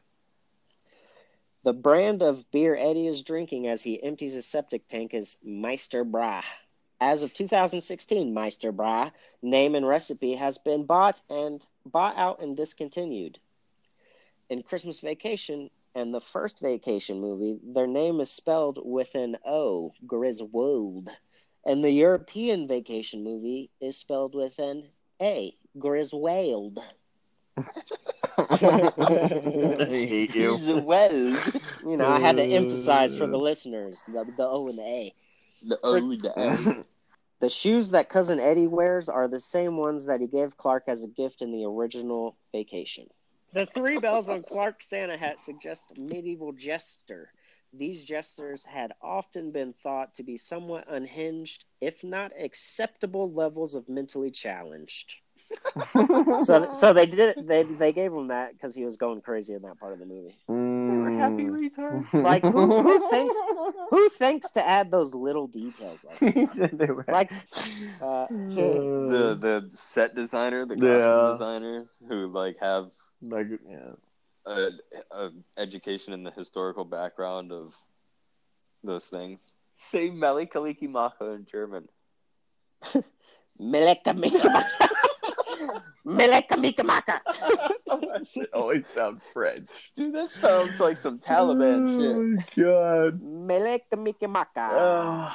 The brand of beer Eddie is drinking as he empties his septic tank is Meister Bräu. As of 2016, Meister Bräu, name and recipe, has been bought out and discontinued. In Christmas Vacation and the first Vacation movie, their name is spelled with an O, Griswold. And the European Vacation movie is spelled with an A, Griswold. I hate you. You know, I had to emphasize for the listeners the O and the A. The O and the A. The shoes that Cousin Eddie wears are the same ones that he gave Clark as a gift in the original Vacation. The 3 bells on Clark's Santa hat suggest a medieval jester. These jesters had often been thought to be somewhat unhinged, if not acceptable levels of mentally challenged. so they did it. They gave him that because he was going crazy in that part of the movie. They were happy retards. Like who thinks to add those little details? Like that? He said they were like the set designer, the costume designers who have education in the historical background of those things. Say Melikaliki Macha in German. Melikamika Macha. It always sounds French. Dude, that sounds like some Taliban shit. Oh, God. Melikamika Macha.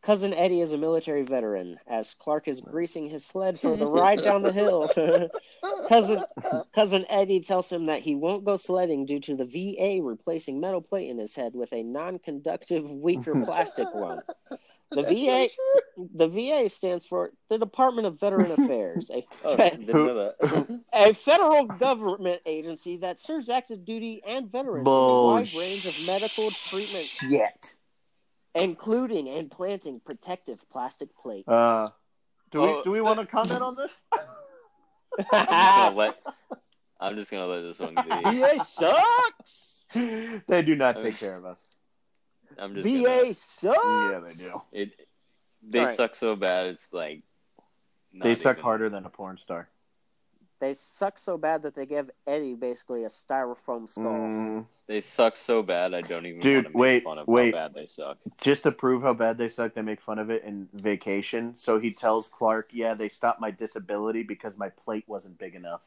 Cousin Eddie is a military veteran. As Clark is greasing his sled for the ride down the hill, Cousin Eddie tells him that he won't go sledding due to the VA replacing metal plate in his head with a non-conductive, weaker plastic one. The VA stands for the Department of Veteran Affairs, a federal government agency that serves active duty and veterans with a wide range of medical treatments. Including and planting protective plastic plates. Do we want to comment on this? I'm just gonna let this one be. VA sucks. They do not take care of us. VA sucks. Yeah, they do. They suck so bad. It's like they suck harder than a porn star. They suck so bad that they give Eddie basically a styrofoam skull. They suck so bad I don't even want to make fun of how bad they suck. Just to prove how bad they suck, they make fun of it in Vacation. So he tells Clark, they stopped my disability because my plate wasn't big enough.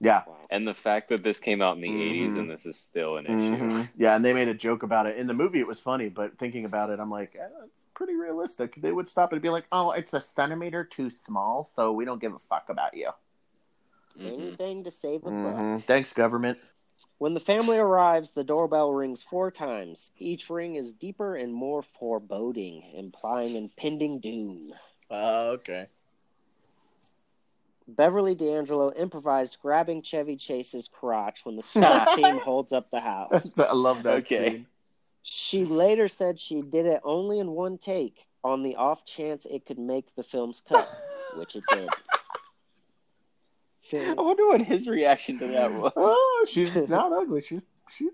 Yeah. Wow. And the fact that this came out in the 80s and this is still an issue. Yeah, and they made a joke about it. In the movie, it was funny, but thinking about it, I'm like, it's pretty realistic. They would stop and be like, oh, it's a centimeter too small, so we don't give a fuck about you. Anything to save a buck. Thanks, government. When the family arrives, the doorbell rings 4 times. Each ring is deeper and more foreboding, implying impending doom. Oh, okay. Beverly D'Angelo improvised grabbing Chevy Chase's crotch when the SWAT team holds up the house. I love that scene. She later said she did it only in 1 take on the off chance it could make the film's cut, which it did. I wonder what his reaction to that was. Oh, she's not ugly. She's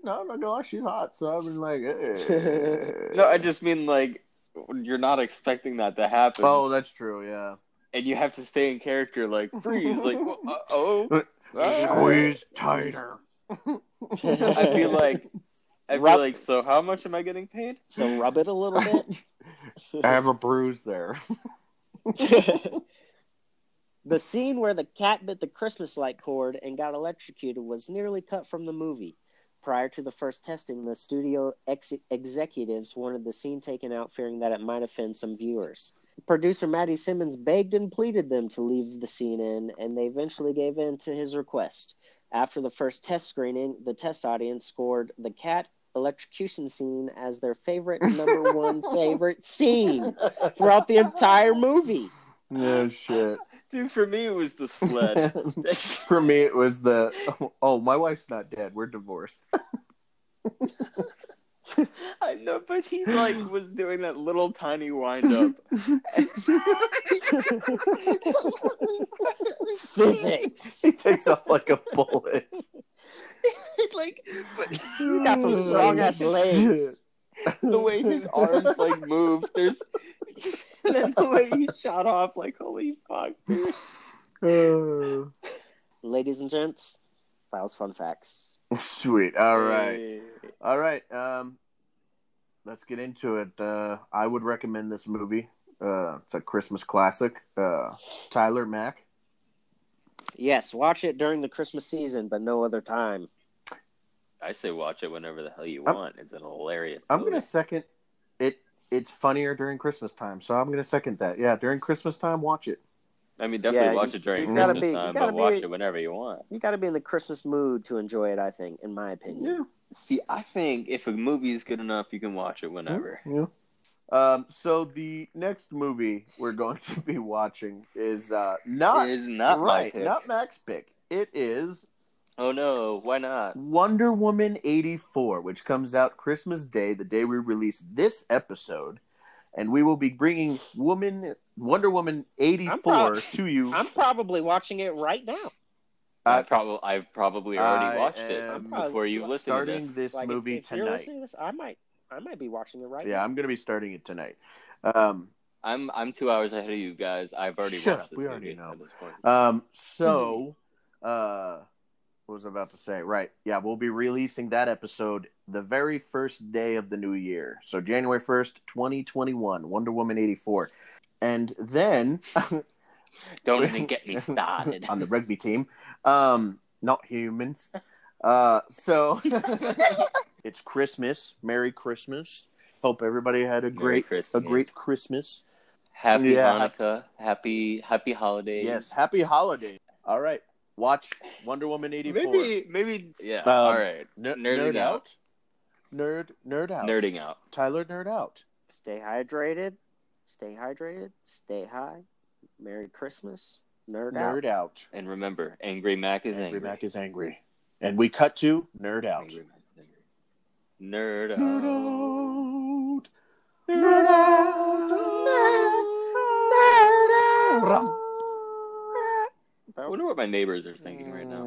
not, I'm not gonna lie, she's hot. So I was like, hey. No, I just mean like you're not expecting that to happen. Oh, that's true. Yeah. And you have to stay in character, like, freeze, like, uh-oh. Squeeze tighter. I'd be like, so how much am I getting paid? So rub it a little bit. I have a bruise there. The scene where the cat bit the Christmas light cord and got electrocuted was nearly cut from the movie. Prior to the first testing, the studio executives wanted the scene taken out, fearing that it might offend some viewers. Producer Matty Simmons begged and pleaded them to leave the scene in, and they eventually gave in to his request. After the first test screening, the test audience scored the cat electrocution scene as their favorite #1 favorite scene throughout the entire movie. No shit. Dude, for me, it was the sled. For me, it was the, oh, my wife's not dead. We're divorced. I know, but he was doing that little tiny wind-up. Physics. He takes off like a bullet. But you got some strong-ass legs. The way his arms move, there's, and then the way he shot off, holy fuck, dude. Ladies and gents, that was fun facts. Sweet. All right. Let's get into it. I would recommend this movie. It's a Christmas classic. Tyler Mack. Yes, watch it during the Christmas season, but no other time. I say watch it whenever the hell you want. It's an hilarious movie. I'm going to second it. It's funnier during Christmas time, so I'm going to second that. Yeah, during Christmas time, watch it. I mean, definitely watch it during Christmas time, but watch it whenever you want. You got to be in the Christmas mood to enjoy it, I think, in my opinion. Yeah. See, I think if a movie is good enough, you can watch it whenever. Yeah. So the next movie we're going to be watching is not my pick. Not Mac's pick. It is... Oh, no. Why not? Wonder Woman 84, which comes out Christmas Day, the day we release this episode. And we will be bringing Wonder Woman 84 to you. I'm probably watching it right now. I've probably already watched it before you listen to this. Starting this movie tonight. If you're listening to this, I might be watching it right now. Yeah, I'm going to be starting it tonight. I'm 2 hours ahead of you guys. I've already watched this movie at this point. What was I about to say? Right. Yeah, we'll be releasing that episode the very first day of the new year. So January 1st, 2021, Wonder Woman 84. And then... Don't even get me started. On the rugby team. Not humans. So it's Christmas. Merry Christmas. Hope everybody had a great Christmas. Happy Hanukkah. Happy holidays. Yes, happy holidays. All right. Watch Wonder Woman 84. Maybe, yeah. All right. Nerd out. Nerd out. Nerding out. Tyler, nerd out. Stay hydrated. Stay hydrated. Stay high. Merry Christmas. Nerd out. Nerd out. And remember, Angry Mac is angry. Angry Mac is angry. And we cut to Nerd Out. Nerd out. Nerd out. Nerd out. Nerd out. I wonder what my neighbors are thinking right now.